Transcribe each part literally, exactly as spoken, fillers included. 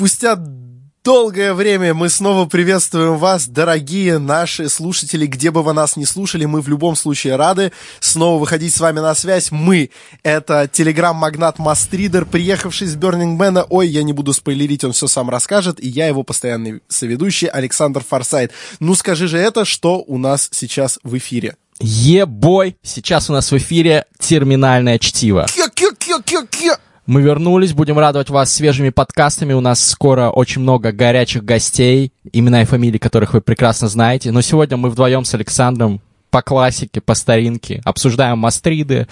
Спустя долгое время мы снова приветствуем вас, дорогие наши слушатели, где бы вы нас ни слушали, мы в любом случае рады снова выходить с вами на связь. Мы — это телеграм-магнат Мастридер, приехавший с Бёрнингмена. Ой, я не буду спойлерить, он все сам расскажет, и я его постоянный соведущий Александр Форсайт. Ну скажи же это, что у нас сейчас в эфире. Е-бой! Сейчас у нас в эфире терминальное чтиво. Кё-кё-кё-кё-кё! Мы вернулись, будем радовать вас свежими подкастами. У нас скоро очень много горячих гостей, имена и фамилии которых вы прекрасно знаете. Но сегодня мы вдвоем с Александром по классике, по старинке обсуждаем Мастриды,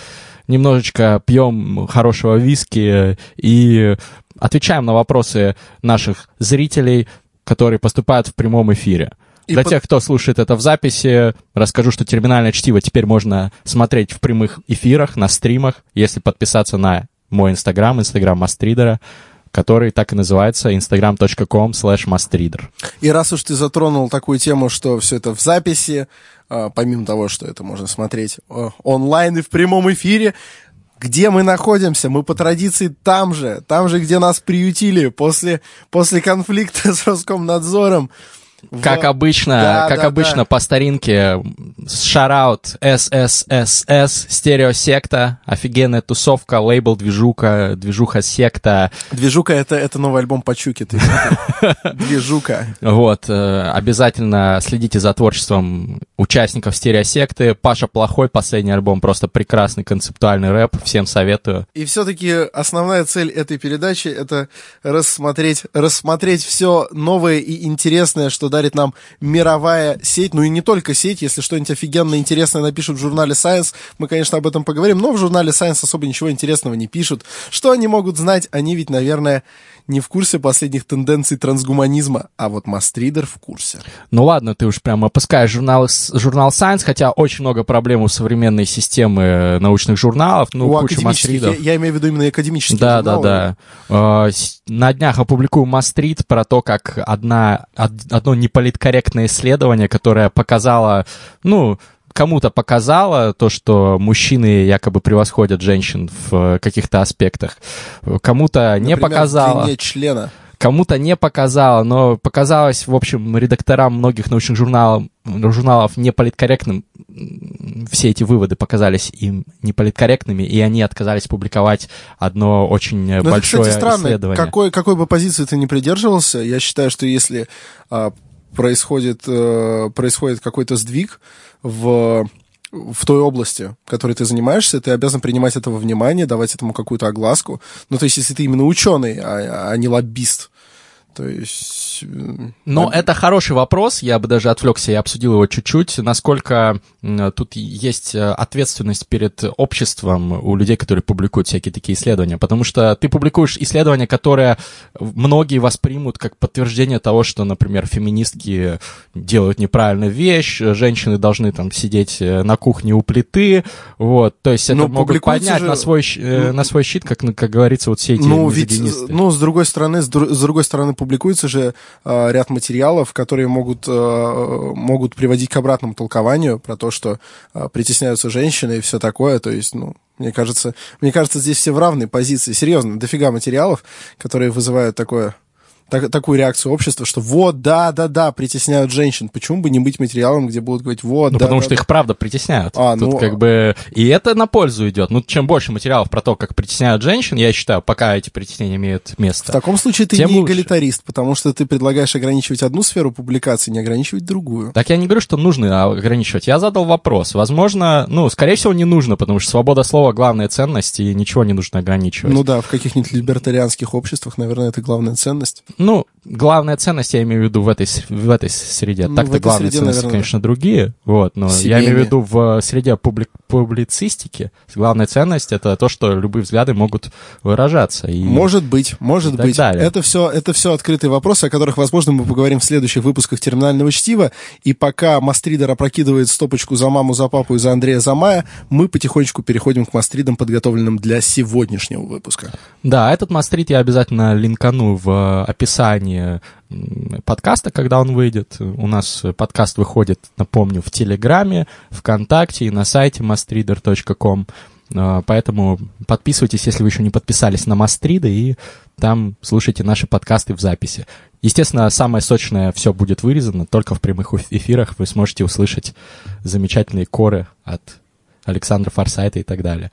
немножечко пьем хорошего виски и отвечаем на вопросы наших зрителей, которые поступают в прямом эфире. И Для под... тех, кто слушает это в записи, расскажу, что терминальное чтиво теперь можно смотреть в прямых эфирах, на стримах, если подписаться на мой инстаграм, инстаграм Мастридера, который так и называется, инстаграм точка ком слэш мастридер. И раз уж ты затронул такую тему, что все это в записи, помимо того, что это можно смотреть онлайн и в прямом эфире, где мы находимся? Мы по традиции там же, там же, где нас приютили после, после конфликта с Роскомнадзором. Как Во... обычно, да, как да, обычно да. По старинке, шараут эс эс эс эс, стереосекта, офигенная тусовка, лейбл, движуха, движуха секта. Движуха — это, это новый альбом по Чуке, ты движуха. Вот, обязательно следите за творчеством участников стереосекты. Паша Плохой, последний альбом, просто прекрасный концептуальный рэп, всем советую. И все-таки основная цель этой передачи — это рассмотреть, рассмотреть все новое и интересное, что дарит нам мировая сеть, ну и не только сеть, если что-нибудь офигенно интересное напишут в журнале Science, мы, конечно, об этом поговорим, но в журнале Science особо ничего интересного не пишут. Что они могут знать? Они ведь, наверное, не в курсе последних тенденций трансгуманизма, а вот Мастридер в курсе. Ну ладно, ты уж прям опускаешь журнал, журнал Science, хотя очень много проблем у современной системы научных журналов, ну у куча Мастридов. Я, я имею в виду именно академические да, журналы. Да, да, да. На днях опубликую Мастрид про то, как одна, одно неполиткорректное исследование, которое показало, ну, кому-то показало то, что мужчины якобы превосходят женщин в каких-то аспектах, кому-то не показало. Например, длине члена. Кому-то не показало, но показалось, в общем, редакторам многих научных журналов, журналов неполиткорректным. Все эти выводы показались им неполиткорректными, и они отказались публиковать одно очень но большое это, кстати, странно. Исследование. Какой, какой бы позиции ты ни придерживался, я считаю, что если а, происходит, а, происходит какой-то сдвиг в... в той области, которой ты занимаешься, ты обязан принимать этого внимание, давать этому какую-то огласку. Ну, то есть, если ты именно ученый, а, а не лоббист, то есть... Но это хороший вопрос, я бы даже отвлекся, я обсудил его чуть-чуть, насколько тут есть ответственность перед обществом у людей, которые публикуют всякие такие исследования, потому что ты публикуешь исследования, которые многие воспримут как подтверждение того, что, например, феминистки делают неправильную вещь, женщины должны там сидеть на кухне у плиты, вот, то есть это Но могут поднять же... на, свой, на свой щит, как, как говорится, вот все эти ну, мизогинисты. Ведь, ну, с другой стороны, с, дру, с другой стороны, публикуется же э, ряд материалов, которые могут, э, могут приводить к обратному толкованию про то, что э, притесняются женщины и все такое. То есть, ну, мне кажется, мне кажется, здесь все в равной позиции. Серьезно, дофига материалов, которые вызывают такое, так, такую реакцию общества, что вот, да, да, да, притесняют женщин. Почему бы не быть материалом, где будут говорить вот, ну, да, потому да, что да. Их правда притесняют. А, Тут ну... как бы и это на пользу идет. Ну, чем больше материалов про то, как притесняют женщин, я считаю, пока эти притеснения имеют место. В таком случае ты не эгалитарист, лучше. Потому что ты предлагаешь ограничивать одну сферу публикации, не ограничивать другую. Так я не говорю, что нужно ограничивать. Я задал вопрос. Возможно, ну, скорее всего, не нужно, потому что свобода слова — главная ценность, и ничего не нужно ограничивать. Ну да, в каких-нибудь либертарианских обществах, наверное, это главная ценность. Ну, главная ценность, я имею в виду в этой, в этой среде. Ну, Так-то этой главные среде, ценности, наверное, конечно, другие. Вот, но семейные. Я имею в виду в среде публи- публицистики. Главная ценность — это то, что любые взгляды могут выражаться. И может быть, может быть. Далее. Это все, это все открытые вопросы, о которых, возможно, мы поговорим в следующих выпусках терминального чтива. И пока Мастридер опрокидывает стопочку за маму, за папу и за Андрея, за Мая, мы потихонечку переходим к мастридам, подготовленным для сегодняшнего выпуска. Да, этот мастрид я обязательно линкану в описании. описание подкаста, когда он выйдет. У нас подкаст выходит, напомню, в Телеграме, ВКонтакте и на сайте мастридер точка ком. Поэтому подписывайтесь, если вы еще не подписались на Мастриды, и там слушайте наши подкасты в записи. Естественно, самое сочное все будет вырезано, только в прямых эфирах вы сможете услышать замечательные коры от Александра Форсайта и так далее.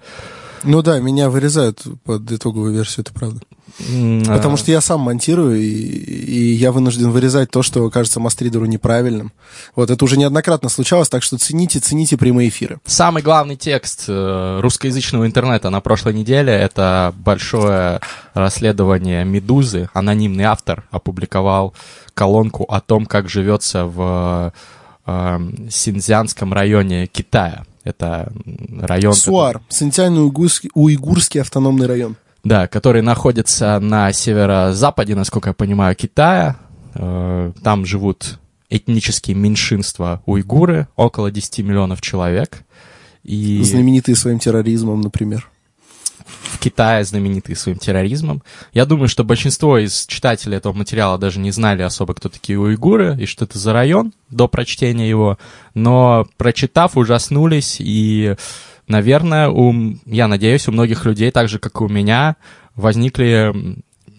Ну да, меня вырезают под итоговую версию, это правда. А... Потому что я сам монтирую, и, и я вынужден вырезать то, что кажется мастридеру неправильным. Вот, это уже неоднократно случалось, так что цените, цените прямые эфиры. Самый главный текст русскоязычного интернета на прошлой неделе — это большое расследование «Медузы». Анонимный автор опубликовал колонку о том, как живется в э, Синьцзянском районе Китая. Это район... Суар, Синьцзян-Уйгурский автономный район. Да, который находится на северо-западе, насколько я понимаю, Китая. Там живут этнические меньшинства уйгуры, около десять миллионов человек. И... Знаменитые своим терроризмом, например. В Китае знаменитые своим терроризмом. Я думаю, что большинство из читателей этого материала даже не знали особо, кто такие уйгуры и что это за район до прочтения его. Но, прочитав, ужаснулись и... Наверное, у, я надеюсь, у многих людей, так же, как и у меня, возникли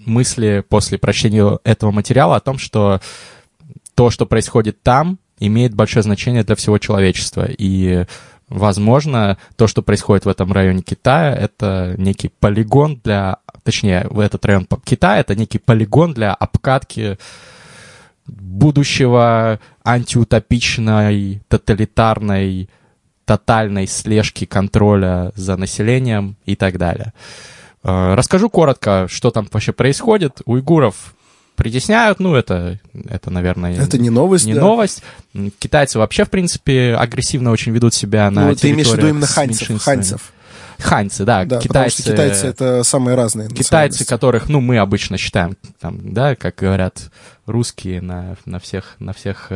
мысли после прочтения этого материала о том, что то, что происходит там, имеет большое значение для всего человечества. И, возможно, то, что происходит в этом районе Китая, это некий полигон для... Точнее, в этот район Китая это некий полигон для обкатки будущего антиутопичной, тоталитарной, тотальной слежки, контроля за населением и так далее. Расскажу коротко, что там вообще происходит. Уйгуров притесняют, ну, это, это наверное, это не новость. Не да. новость. Китайцы вообще, в принципе, агрессивно очень ведут себя на ну, территориях. Ты имеешь в виду именно ханьцев, ханьцев. Ханьцы, да, да, китайцы. Потому что китайцы — это самые разные. Китайцы, которых, ну, мы обычно считаем, там, да, как говорят русские на, на всех, на всех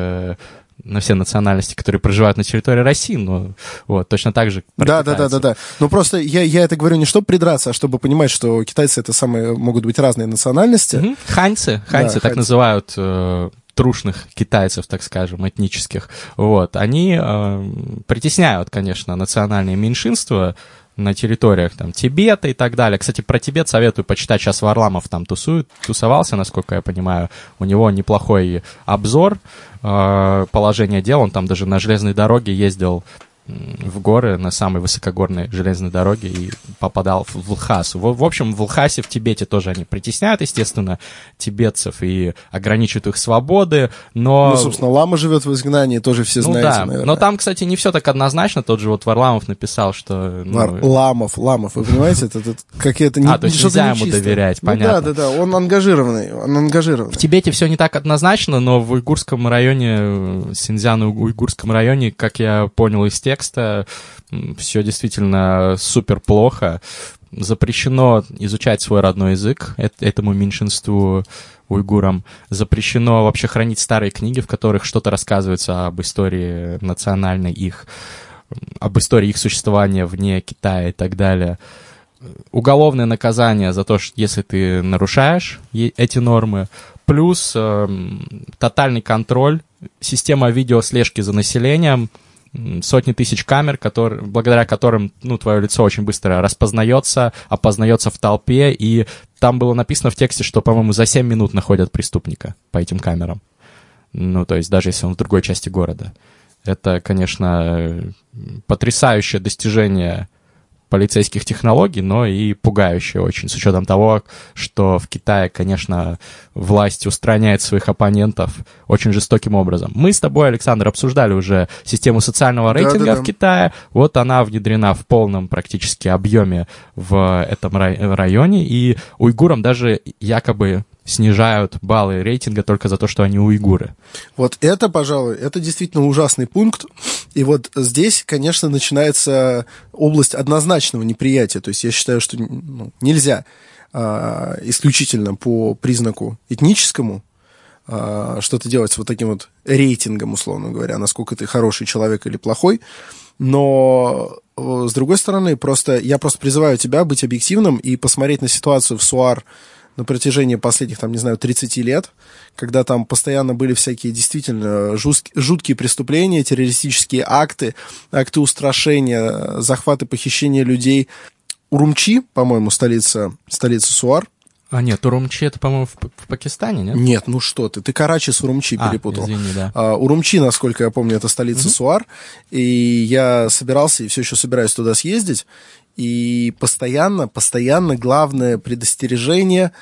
на все национальности, которые проживают на территории России, но вот, точно так же. Да, да, да, да, да. Но просто я, я это говорю не чтобы придраться, а чтобы понимать, что китайцы — это самые, могут быть разные национальности. Mm-hmm. Ханьцы, ханьцы, да, так ханьцы. называют э, трушных китайцев, так скажем, этнических. Вот, они э, притесняют, конечно, национальные меньшинства на территориях там Тибета и так далее. Кстати, про Тибет советую почитать. Сейчас Варламов там тусует, тусовался, насколько я понимаю. У него неплохой обзор э, положения дел. Он там даже на железной дороге ездил в горы, на самой высокогорной железной дороге и попадал в Лхасу. В, в общем, в Лхасе, в Тибете тоже они притесняют, естественно, тибетцев и ограничивают их свободы, но... Ну, собственно, лама живет в изгнании, тоже все знаете, ну, да. наверное. Но там, кстати, не все так однозначно. Тот же вот Варламов написал, что... Ну... Вар... Ламов, Ламов, вы понимаете? Это, это какие-то... А, то есть нельзя ему доверять, понятно. Да, да, да, он ангажированный, он ангажированный. В Тибете все не так однозначно, но в уйгурском районе, Синьцзян-Уйгурском районе, как я понял из текста, все действительно супер плохо. Запрещено изучать свой родной язык этому меньшинству уйгурам. Запрещено вообще хранить старые книги, в которых что-то рассказывается об истории национальной их, об истории их существования вне Китая и так далее. Уголовное наказание за то, что если ты нарушаешь эти нормы. Плюс э, тотальный контроль, система видеослежки за населением, сотни тысяч камер, которые, благодаря которым, ну, твое лицо очень быстро распознается, опознается в толпе, и там было написано в тексте, что, по-моему, за семь минут находят преступника по этим камерам. Ну, то есть даже если он в другой части города. Это, конечно, потрясающее достижение полицейских технологий, но и пугающее очень, с учетом того, что в Китае, конечно, власть устраняет своих оппонентов очень жестоким образом. Мы с тобой, Александр, обсуждали уже систему социального рейтинга да, да, да. в Китае. Вот она внедрена в полном практически объеме в этом районе, и уйгурам даже якобы снижают баллы рейтинга только за то, что они уйгуры. Вот это, пожалуй, это действительно ужасный пункт. И вот здесь, конечно, начинается область однозначного неприятия. То есть я считаю, что ну, нельзя а, исключительно по признаку этническому а, что-то делать с вот таким вот рейтингом, условно говоря, насколько ты хороший человек или плохой. Но, с другой стороны, просто я просто призываю тебя быть объективным и посмотреть на ситуацию в Суар, на протяжении последних, там, не знаю, тридцати лет, когда там постоянно были всякие действительно жуткие преступления, террористические акты, акты устрашения, захваты, похищения людей. Урумчи, по-моему, столица, столица Суар. А нет, Урумчи это, по-моему, в, в Пакистане, нет? Нет, ну что ты, ты Карачи с Урумчи а, перепутал. Извини, да. А, Урумчи, насколько я помню, это столица mm-hmm. Суар, и я собирался и все еще собираюсь туда съездить, и постоянно, постоянно главное предостережение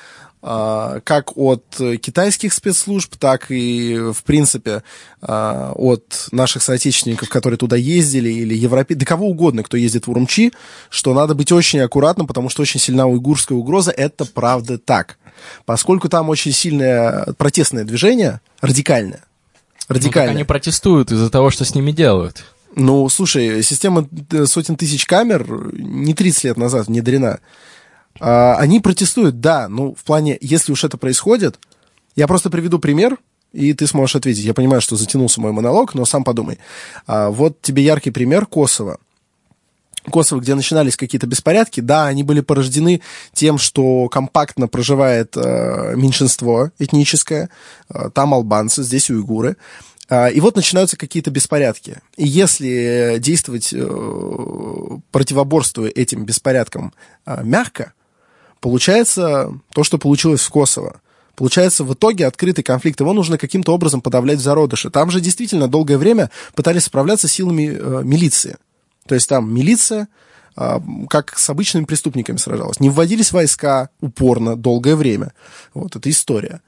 а, как от китайских спецслужб, так и, в принципе, а, от наших соотечественников, которые туда ездили, или европе... да кого угодно, кто ездит в Урумчи, что надо быть очень аккуратным, потому что очень сильна уйгурская угроза, это правда так. Поскольку там очень сильное протестное движение, радикальное. радикальное. Ну, они протестуют из-за того, что с ними делают. Ну, слушай, система сотен тысяч камер не тридцать лет назад внедрена. А, они протестуют, да, ну, в плане, если уж это происходит, я просто приведу пример, и ты сможешь ответить. Я понимаю, что затянулся мой монолог, но сам подумай. А, вот тебе яркий пример Косово. Косово, где начинались какие-то беспорядки, да, они были порождены тем, что компактно проживает э, меньшинство этническое, э, там албанцы, здесь уйгуры. И вот начинаются какие-то беспорядки. И если действовать, противоборствуя этим беспорядкам мягко, получается то, что получилось в Косово. Получается в итоге открытый конфликт. Его нужно каким-то образом подавлять в зародыше. Там же действительно долгое время пытались справляться силами милиции. То есть там милиция как с обычными преступниками сражалась. Не вводились войска упорно долгое время. Вот, это история.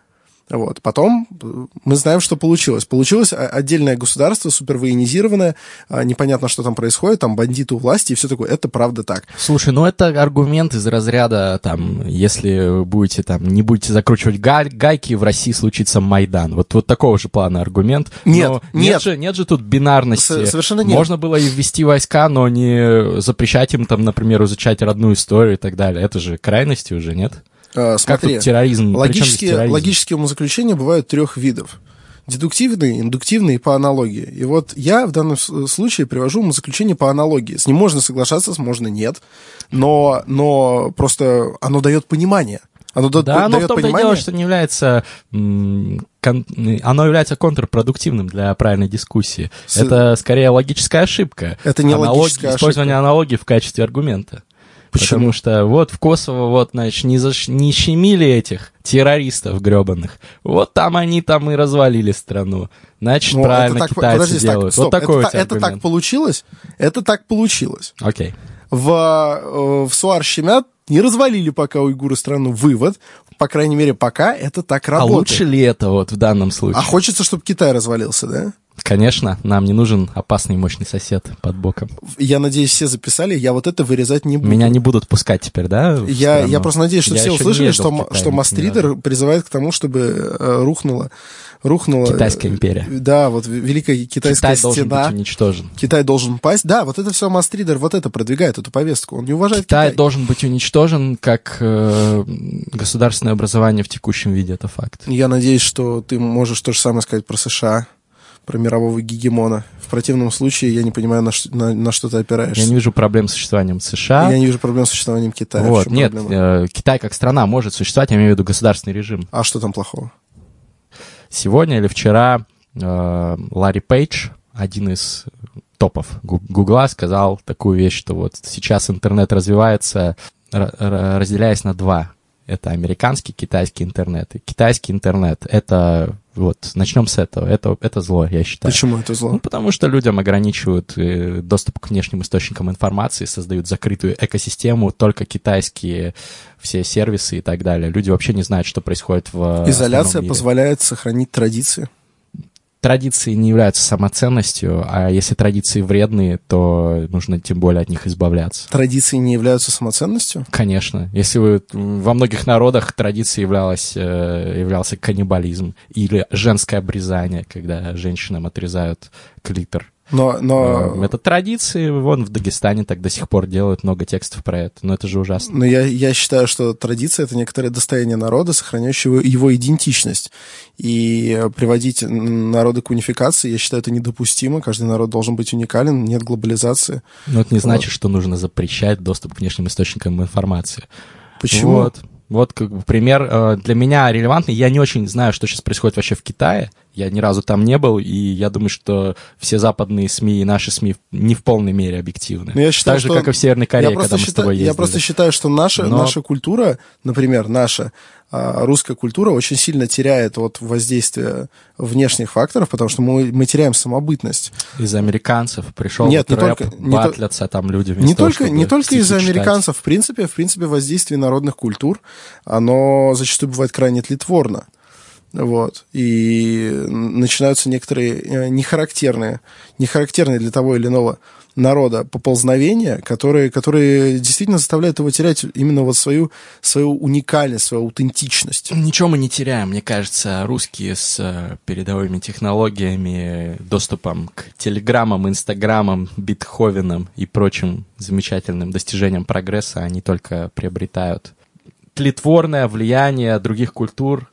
Вот. Потом мы знаем, что получилось. Получилось отдельное государство, супервоенизированное, непонятно, что там происходит, там бандиты у власти и все такое. Это правда так. Слушай, ну это аргумент из разряда, там, если будете, там, не будете закручивать гай- гайки, в России случится Майдан. Вот, вот такого же плана аргумент. Нет, но нет. Нет же, нет же тут бинарности. С- совершенно нет. Можно было и ввести войска, но не запрещать им, там, например, изучать родную историю и так далее. Это же крайности уже, нет? Uh, смотри, как терроризм? Логические, терроризм? Логические умозаключения бывают трех видов. Дедуктивные, индуктивные и по аналогии. И вот я в данном случае привожу умозаключение по аналогии. С ним можно соглашаться, можно нет, но, но просто оно дает понимание. Оно да, да, оно в том-то и дело, что не является, м- кон- оно является контрпродуктивным для правильной дискуссии. С... Это скорее логическая ошибка. Это не аналог... логическая ошибка. Использование аналогии в качестве аргумента. Почему? Потому что вот в Косово, вот, значит, не, заш... не щемили этих террористов гребаных. Вот там они там и развалили страну. Значит, ну, правильно так... китайцы Подожди, делают. Так, вот такой это, у тебя это так получилось? Это так получилось. Окей. В, в Суар-Щемят не развалили пока уйгуры страну. Вывод, по крайней мере, пока это так работает. А лучше ли это вот в данном случае? А хочется, чтобы Китай развалился, да? Конечно, нам не нужен опасный мощный сосед под боком. Я надеюсь, все записали, я вот это вырезать не буду. Меня не будут пускать теперь, да? Я, я просто надеюсь, что я все услышали, что, что Мастридер призывает к тому, чтобы рухнула, рухнула... Китайская империя. Да, вот Великая Китайская Китай стена. Китай должен быть уничтожен. Китай должен пасть. Да, вот это все Мастридер, вот это продвигает эту повестку. Он не уважает Китай. Китай должен быть уничтожен, как э, государственное образование в текущем виде, это факт. Я надеюсь, что ты можешь то же самое сказать про США, про мирового гегемона. В противном случае я не понимаю, на что, на, на что ты опираешься. Я не вижу проблем с существованием США. Я не вижу проблем с существованием Китая. Вот. Нет, э, Китай как страна может существовать, я имею в виду государственный режим. А что там плохого? Сегодня или вчера э, Ларри Пейдж, один из топов Гугла, сказал такую вещь, что вот сейчас интернет развивается, р- р- разделяясь на два. Это американский, китайский интернет. И китайский интернет — это... Вот, начнем с этого. Это, это зло, я считаю. Почему это зло? Ну, потому что людям ограничивают доступ к внешним источникам информации, создают закрытую экосистему, только китайские все сервисы и так далее. Люди вообще не знают, что происходит в... Изоляция позволяет сохранить традиции. Традиции не являются самоценностью, а если традиции вредные, то нужно тем более от них избавляться. Традиции не являются самоценностью? Конечно. Если вы во многих народах традицией являлась, являлся каннибализм или женское обрезание, когда женщинам отрезают клитор. Но, но... Это традиции, вон в Дагестане так до сих пор делают, много текстов про это, но это же ужасно. Но я, я считаю, что традиция — это некоторое достояние народа, сохраняющего его идентичность. И приводить народы к унификации, я считаю, это недопустимо, каждый народ должен быть уникален, нет глобализации. Но это не вот. Значит, что нужно запрещать доступ к внешним источникам информации. Почему? Вот. Вот как бы пример для меня релевантный. Я не очень знаю, что сейчас происходит вообще в Китае. Я ни разу там не был, и я думаю, что все западные СМИ и наши СМИ не в полной мере объективны. Я считаю, так же, что... как и в Северной Корее, я когда мы считаю, с тобой ездили. Я просто считаю, что наша, Но... наша культура, например, наша русская культура очень сильно теряет от воздействия внешних факторов, потому что мы, мы теряем самобытность. Из-за американцев пришел Нет, вот не рэп, только, не батлятся там люди. Не того, только, не только из-за американцев. В принципе, в принципе, воздействие народных культур, оно зачастую бывает крайне тлетворно. Вот. И начинаются некоторые нехарактерные, нехарактерные для того или иного народа поползновения, которые, которые действительно заставляют его терять именно вот свою, свою уникальность, свою аутентичность. Ничего мы не теряем, мне кажется, русские с передовыми технологиями, доступом к телеграммам, инстаграмам, Бетховенам и прочим замечательным достижениям прогресса, они только приобретают тлетворное влияние других культур.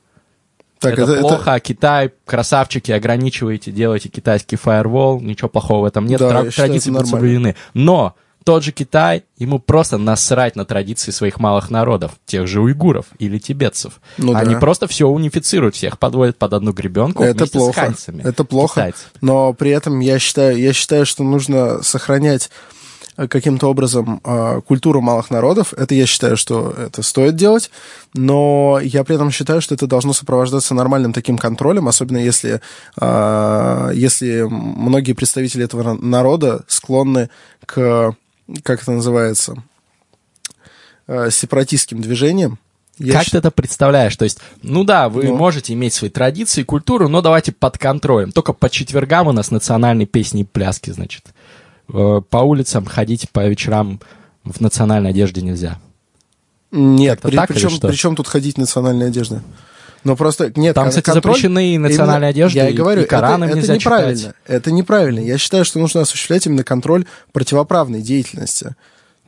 Так, это, это плохо, это... а Китай, красавчики, ограничиваете, делаете китайский фаервол, ничего плохого в этом нет, да, Тра- традиции будут соблюдены. Но тот же Китай, ему просто насрать на традиции своих малых народов, тех же уйгуров или тибетцев. Ну, Они да. просто все унифицируют, всех подводят под одну гребенку это вместе плохо. с ханьцами. Это плохо, китайцами. Но при этом я считаю, я считаю, что нужно сохранять каким-то образом культуру малых народов. Это я считаю, что это стоит делать, но я при этом считаю, что это должно сопровождаться нормальным таким контролем, особенно если, если многие представители этого народа склонны к, как это называется, сепаратистским движениям. Я как счит... ты это представляешь? То есть, ну да, вы ну. можете иметь свои традиции, культуру, но давайте под контролем. Только по четвергам у нас национальные песни и пляски, значит. По улицам ходить по вечерам в национальной одежде нельзя. Нет, при, так, причем, причем тут ходить в национальной одежде? Но просто, нет, Там, кстати, контроль, запрещены и национальные именно, одежды, я и, говорю, и Кораны это, нельзя это неправильно, читать. Это неправильно. Я считаю, что нужно осуществлять именно контроль противоправной деятельности.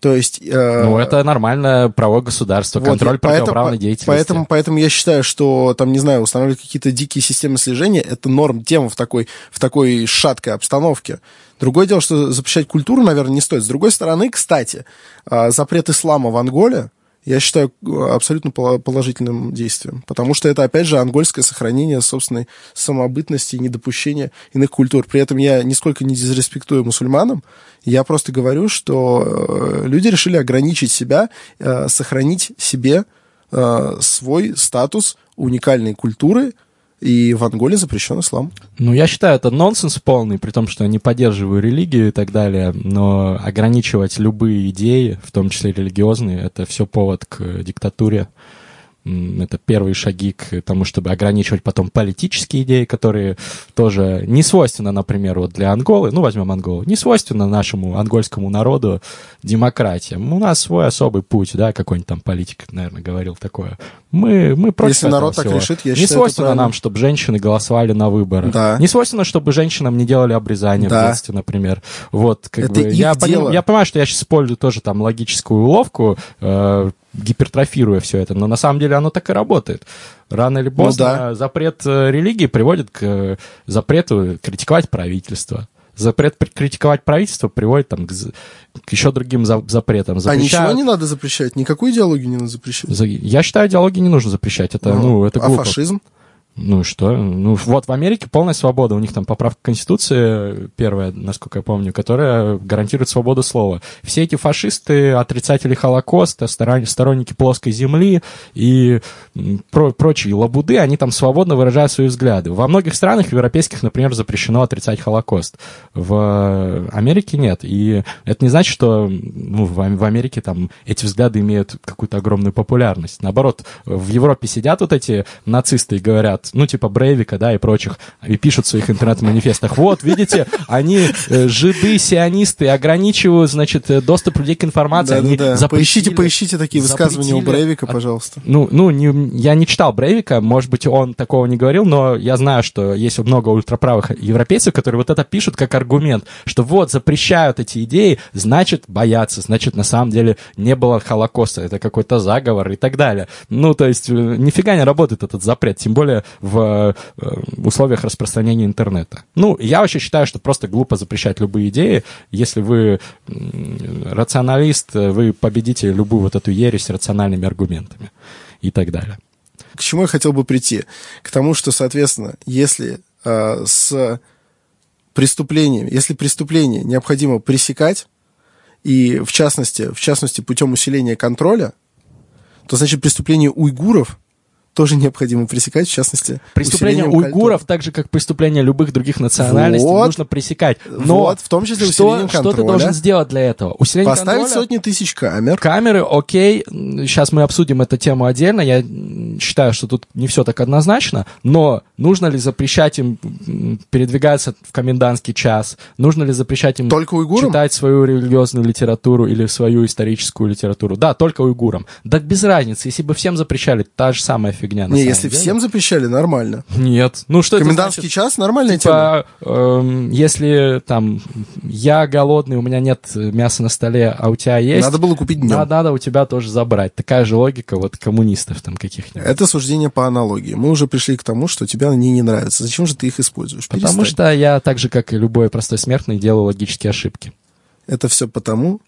То есть, э, ну, это нормально, правовое государство, вот, контроль противоправной деятельности. Поэтому, поэтому я считаю, что, там, не знаю, устанавливать какие-то дикие системы слежения, это норм, тема в такой, в такой шаткой обстановке. Другое дело, что запрещать культуру, наверное, не стоит. С другой стороны, кстати, запрет ислама в Анголе, я считаю, абсолютно положительным действием. Потому что это, опять же, ангольское сохранение собственной самобытности и недопущение иных культур. При этом я нисколько не дизреспектую мусульманам. Я просто говорю, что люди решили ограничить себя, сохранить себе свой статус уникальной культуры, и в Анголе запрещен ислам. Ну, я считаю, это нонсенс полный, при том, что я не поддерживаю религию и так далее, но ограничивать любые идеи, в том числе религиозные, это все повод к диктатуре. Это первые шаги к тому, чтобы ограничивать потом политические идеи, которые тоже не свойственны, например, вот для Анголы, ну, возьмем Анголу, не свойственна нашему ангольскому народу демократия. У нас свой особый путь, да, какой-нибудь там политик, наверное, говорил такое. Мы, мы против Если этого народ всего. Так решит, я не считаю, свойственно нам, чтобы женщины голосовали на выборах. Да. Не свойственно, чтобы женщинам не делали обрезания да. в детстве, например. Вот, как Это бы, их я, дело. Поним, я понимаю, что я сейчас использую тоже там логическую уловку, э- гипертрофируя все это, но на самом деле оно так и работает. Рано или поздно ну, да. запрет религии приводит к запрету критиковать правительство. Запрет критиковать правительство приводит там, к, к еще другим за, запретам. Запрещают... А ничего не надо запрещать? Никакую идеологию не надо запрещать? Я считаю, идеологию не нужно запрещать. Это, ну, ну, это глупо. А фашизм? Ну что? Ну вот в Америке полная свобода. У них там поправка к Конституции, первая, насколько я помню, которая гарантирует свободу слова. Все эти фашисты, отрицатели Холокоста, сторонники плоской земли и про- прочие лабуды, они там свободно выражают свои взгляды. Во многих странах европейских, например, запрещено отрицать Холокост. В Америке нет. И это не значит, что ну, в Америке там эти взгляды имеют какую-то огромную популярность. Наоборот, в Европе сидят вот эти нацисты и говорят, ну, типа Брейвика, да, и прочих, и пишут в своих интернет-манифестах, вот, видите, они, жиды, сионисты, ограничивают, значит, доступ людей к информации. Да, да, да. Поищите, поищите такие высказывания у Брейвика, пожалуйста. Ну, ну не, я не читал Брейвика, может быть, он такого не говорил, но я знаю, что есть много ультраправых европейцев, которые вот это пишут как аргумент, что вот, запрещают эти идеи, значит, боятся, значит, на самом деле не было Холокоста, это какой-то заговор и так далее. Ну, то есть, нифига не работает этот запрет, тем более в условиях распространения интернета. Ну, я вообще считаю, что просто глупо запрещать любые идеи. Если вы рационалист, вы победите любую вот эту ересь рациональными аргументами. и так далее. К чему я хотел бы прийти? К тому, что, соответственно, если э, с преступлением, если преступление необходимо пресекать, и в частности, в частности путем усиления контроля, то, значит, преступление уйгуров тоже необходимо пресекать, в частности... Преступление уйгуров, так же, как преступление любых других национальностей, вот, нужно пресекать. Но вот, в том числе что, усилением контроля. Что ты должен сделать для этого? Усиление Поставить контроля, сотни тысяч камер. Камеры, окей, сейчас мы обсудим эту тему отдельно, я считаю, что тут не все так однозначно, но нужно ли запрещать им передвигаться в комендантский час? Нужно ли запрещать им только читать свою религиозную литературу или свою историческую литературу? Да, только уйгурам. Да без разницы, если бы всем запрещали, та же самая фигня. Не, если деле. Всем запрещали, нормально. Нет. Ну, что комендантский это час, нормальная типа, тема. Э, если там я голодный, у меня нет мяса на столе, а у тебя есть. Надо было купить днем. Надо, надо у тебя тоже забрать. Такая же логика вот коммунистов там каких-нибудь. Это суждение по аналогии. Мы уже пришли к тому, что тебе они не нравятся. Зачем же ты их используешь? Перестань. Потому что я так же, как и любой простой смертный, делаю логические ошибки. Это все потому,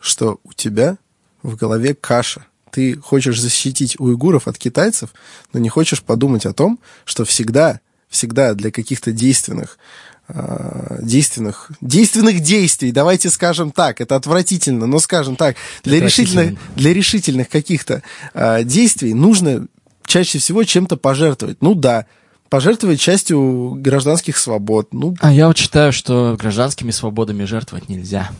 что у тебя в голове каша. Ты хочешь защитить уйгуров от китайцев, но не хочешь подумать о том, что всегда, всегда для каких-то действенных, э, действенных, действенных действий, давайте скажем так, это отвратительно, но скажем так, для решительных, для решительных каких-то э, действий нужно чаще всего чем-то пожертвовать. Ну да, пожертвовать частью гражданских свобод. Ну. А я вот считаю, что гражданскими свободами жертвовать нельзя.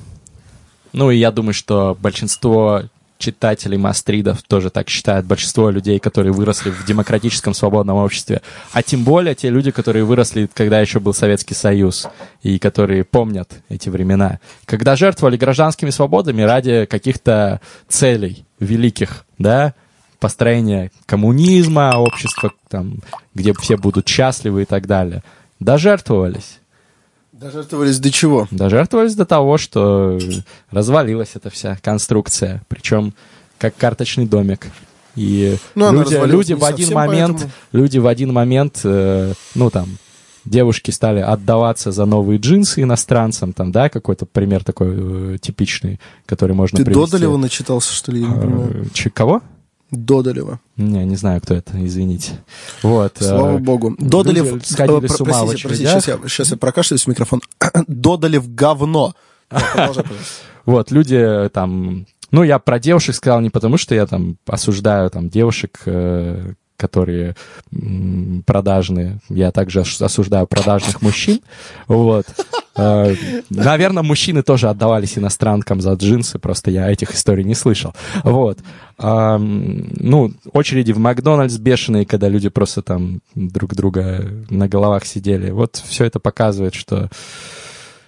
Ну и я думаю, что большинство... читателей мастридов тоже так считают, большинство людей, которые выросли в демократическом свободном обществе, а тем более те люди, которые выросли, когда еще был Советский Союз, и которые помнят эти времена, когда жертвовали гражданскими свободами ради каких-то целей великих, да, построения коммунизма, общества, там, где все будут счастливы и так далее. Дожертвовались. Дожертвовались до чего? Дожертвовались до того, что развалилась эта вся конструкция, причем как карточный домик. И ну, люди, люди, в один момент, поэтому... люди в один момент, э, ну там, девушки стали отдаваться за новые джинсы иностранцам, там, да, какой-то пример такой э, типичный, который можно Ты привести. Ты Додолева начитался, что ли? Я не понимаю. Э, кого? Додолева. Не, не знаю, кто это, извините. Вот. Слава богу. Додолев... Сходили с ума в очередях. Простите, сейчас, сейчас я прокашляюсь в микрофон. Додолев говно. Продолжай, пожалуйста. Вот, люди там... Ну, я про девушек сказал не потому, что я там осуждаю там девушек, которые продажные. Я также осуждаю продажных мужчин. Вот. Наверное, мужчины тоже отдавались иностранкам за джинсы, просто я этих историй не слышал. Вот. Ну, очереди в Макдональдс бешеные, когда люди просто там друг друга на головах сидели. Вот все это показывает, что,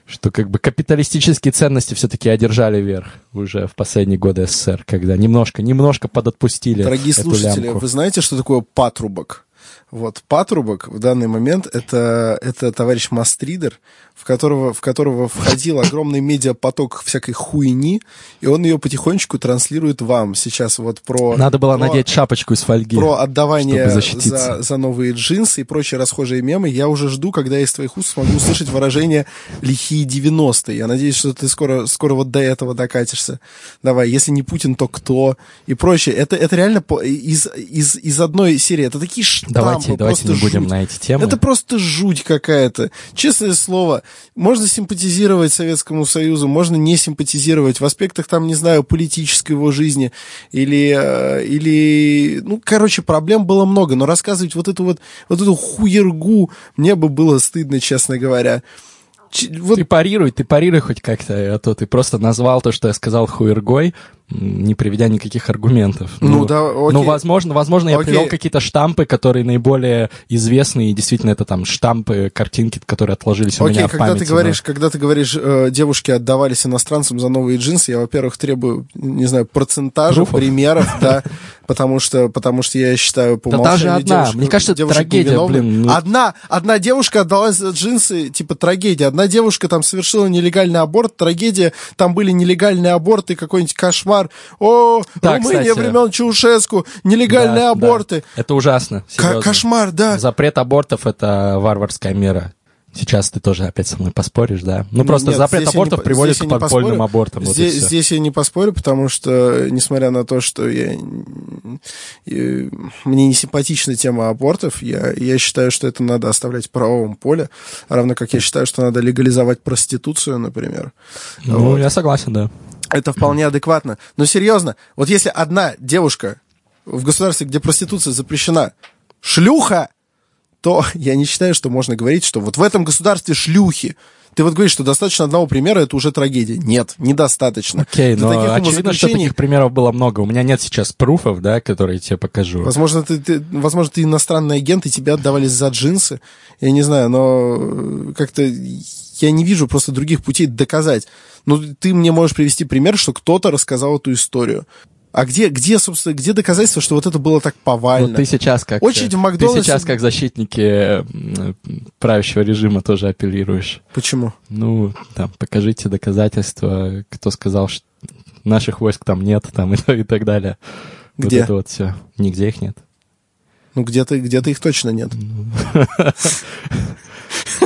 что как бы капиталистические ценности все-таки одержали верх уже в последние годы СССР, когда немножко, немножко подотпустили. Дорогие слушатели, лямку. Вы знаете, что такое патрубок? Вот, патрубок в данный момент это, это товарищ Мастридер, в которого, в которого входил огромный медиапоток всякой хуйни, и он ее потихонечку транслирует вам сейчас вот про... Надо было про, надеть шапочку из фольги, про отдавание за, за новые джинсы и прочие расхожие мемы. Я уже жду, когда я из твоих уст смогу услышать выражение «лихие девяностые». Я надеюсь, что ты скоро, скоро вот до этого докатишься. Давай, если не Путин, то кто? И прочее. Это, это реально из, из, из одной серии. Это такие штампы. Давайте, давайте не будем жуть. На эти темы. Это просто жуть какая-то. Честное слово, можно симпатизировать Советскому Союзу, можно не симпатизировать в аспектах, там, не знаю, политической его жизни или, или... Ну, короче, проблем было много, но рассказывать вот эту вот, вот эту хуергу мне бы было стыдно, честно говоря. Вот. Ты парируй, ты парируй хоть как-то, а то ты просто назвал то, что я сказал, хуергой, не приведя никаких аргументов. Ну, ну да, окей. Ну, возможно, возможно я окей. привел какие-то штампы, которые наиболее известны, и действительно это там штампы, картинки, которые отложились окей, у меня в памяти. Окей, когда ты говоришь, но... когда ты говоришь э, девушки отдавались иностранцам за новые джинсы, я, во-первых, требую, не знаю, процентажа, Руфов. Примеров, да, потому что, потому что я считаю по умолчанию девушек... Да даже одна, мне кажется, это трагедия, блин. Одна, одна девушка отдалась за джинсы, типа трагедия, одна девушка там совершила нелегальный аборт, трагедия, там были нелегальные аборты, какой-нибудь кошмар. О, да, Румыния кстати, времен Чаушеску, нелегальные да, аборты. Да. Это ужасно. Серьезно. Кошмар, да. Запрет абортов — это варварская мера. Сейчас ты тоже опять со мной поспоришь, да? Ну, просто нет, запрет абортов не, приводит к подпольным абортам. Здесь, вот здесь я не поспорю, потому что, несмотря на то, что я, я, мне не симпатична тема абортов, я, я считаю, что это надо оставлять в правовом поле, равно как я считаю, что надо легализовать проституцию, например. Ну, вот. Я согласен, да. Это вполне адекватно. Но серьезно, вот если одна девушка в государстве, где проституция запрещена, шлюха, то я не считаю, что можно говорить, что вот в этом государстве шлюхи. Ты вот говоришь, что достаточно одного примера, это уже трагедия. Нет, недостаточно. Окей, okay, но таких очевидно, что таких примеров было много. У меня нет сейчас пруфов, да, которые я тебе покажу. Возможно, ты, ты, возможно, ты иностранный агент, и тебя отдавались за джинсы. Я не знаю, но как-то я не вижу просто других путей доказать. Но ты мне можешь привести пример, что кто-то рассказал эту историю. А где, где, собственно, где доказательства, что вот это было так повально? Ну, ты сейчас как, очередь в Макдональдсе... ты сейчас как защитники правящего режима тоже апеллируешь. Почему? Ну, там, покажите доказательства, кто сказал, что наших войск там нет, там и, и так далее. Где? Вот это вот все. Нигде их нет. Ну, где-то, где-то их точно нет.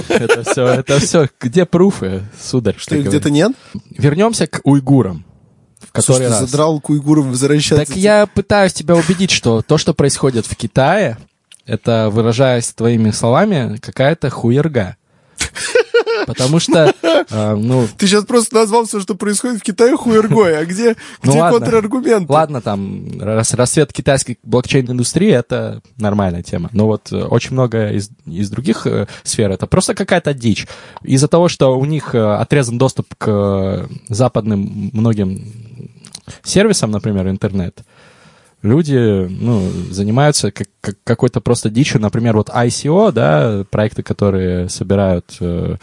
Это все, это все. Где пруфы, сударь? Что их где-то нет? Вернемся к уйгурам. Слушай, ты задрал к уйгурам возвращаться. Так я пытаюсь тебя убедить, что то, что происходит в Китае, это, выражаясь твоими словами, какая-то хуерга. Потому что, э, ну... Ты сейчас просто назвал все, что происходит в Китае, хуергой. А где, ну, где контраргументы? Ладно, там, рас, рассвет китайской блокчейн-индустрии — это нормальная тема. Но вот очень много из, из других э, сфер — это просто какая-то дичь. Из-за того, что у них э, отрезан доступ к э, западным многим сервисам, например, интернет, люди, ну, занимаются как, как, какой-то просто дичью. Например, вот ай си о, да, проекты, которые собирают э,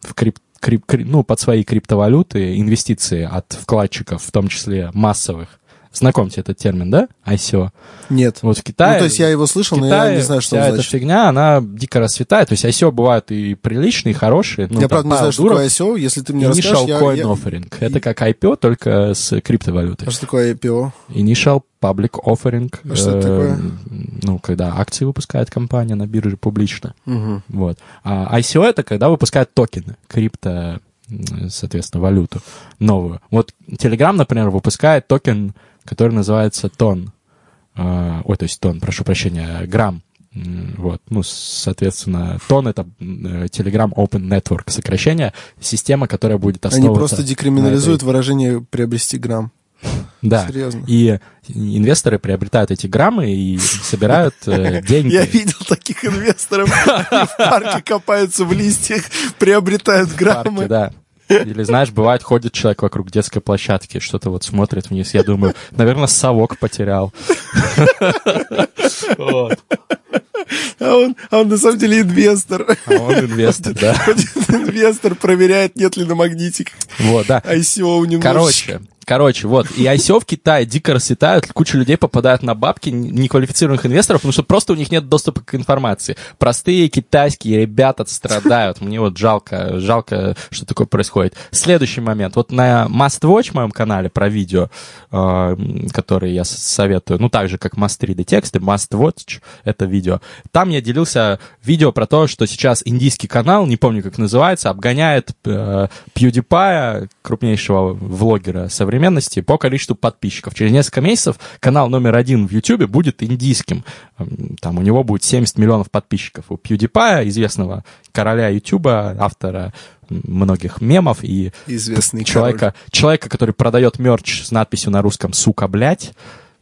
в крип, крип, крип, ну, под свои криптовалюты инвестиции от вкладчиков, в том числе массовых. Знакомьте этот термин, да? ай си о. Нет. Вот в Китае... Ну, то есть я его слышал, Китае, но я не знаю, что он значит. Вся эта фигня, она дико расцветает. То есть ай си о бывают и приличные, и хорошие. Ну, я, правда, не знаю, что такое ай си о, если ты мне расскажешь... Initial Coin я... Offering. Это как ай пи о, только с криптовалютой. А что такое ай пи о? Initial Public Offering. А что это такое? Ну, когда акции выпускает компания на бирже публично. Угу. Вот. А ай си о — это когда выпускают токены, крипто, соответственно, валюту новую. Вот Telegram, например, выпускает токен, который называется тон. Ой, то есть тон, прошу прощения, грамм. Вот. Ну, соответственно, тон — это Telegram Open Network, сокращение, система, которая будет основываться... Они просто декриминализуют этой... выражение «приобрести грамм». Да. Серьезно. И инвесторы приобретают эти граммы и собирают э, деньги. Я видел таких инвесторов, они в парке копаются в листьях, приобретают граммы. В парке, да. Или, знаешь, бывает, ходит человек вокруг детской площадки, что-то вот смотрит вниз. Я думаю, наверное, совок потерял. А он, а он на самом деле инвестор. А он инвестор, да. Инвестор проверяет, нет ли на магнитиках. Вот, да. ай си о у него. Короче, короче, вот. И ай си о в Китае дико расцветают, куча людей попадают на бабки неквалифицированных инвесторов, потому что просто у них нет доступа к информации. Простые китайские ребята страдают. Мне вот жалко, жалко, что такое происходит. Следующий момент. Вот на Must Watch моем канале про видео, э, которые я советую, ну, так же, как Must Read и тексты, Must Watch — это видео. Там я делился видео про то, что сейчас индийский канал, не помню, как называется, обгоняет э, PewDiePie, крупнейшего влогера современности, по количеству подписчиков. Через несколько месяцев канал номер один в YouTube будет индийским. Там у него будет семьдесят миллионов подписчиков. У PewDiePie, известного короля YouTube, автора многих мемов и человека, человека, который продает мерч с надписью на русском «Сука, блядь»,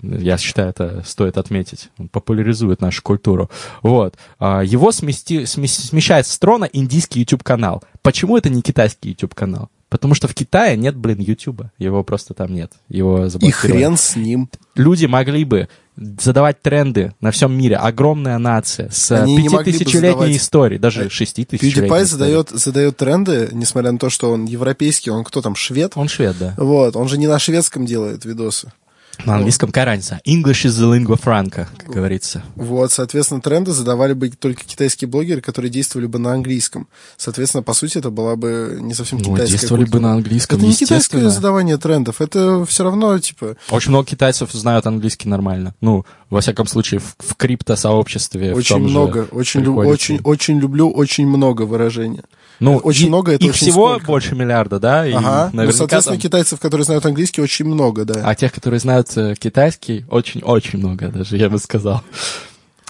я считаю, это стоит отметить. Он популяризует нашу культуру. Вот. Его смести, см, смещает с трона индийский YouTube-канал. Почему это не китайский YouTube-канал? Потому что в Китае нет, блин, Ютуба. Его просто там нет. Его заблокировали. И хрен с ним. Люди могли бы задавать тренды на всем мире. Огромная нация с пятитысячелетней историей, даже шеститысячелетней. PewDiePie задает, задает тренды, несмотря на то, что он европейский, он кто там, швед? Он швед, да. Вот. Он же не на шведском делает видосы. На английском какая разница? English is the lingua franca, как говорится. Вот, соответственно, тренды задавали бы только китайские блогеры, которые действовали бы на английском. Соответственно, по сути, это была бы не совсем китайская культура. Ну, действовали бы на английском, это естественно. Это не китайское задавание трендов, это все равно, типа... Очень много китайцев знают английский нормально. Ну, во всяком случае, в, в крипто-сообществе. Очень много, очень, лю- очень, очень люблю, очень много выражения. Ну, очень и, много, это и очень всего сколько. Больше миллиарда, да? И ага, ну, соответственно, там... китайцев, которые знают английский, очень много, да. А тех, которые знают китайский, очень-очень много даже, я бы сказал.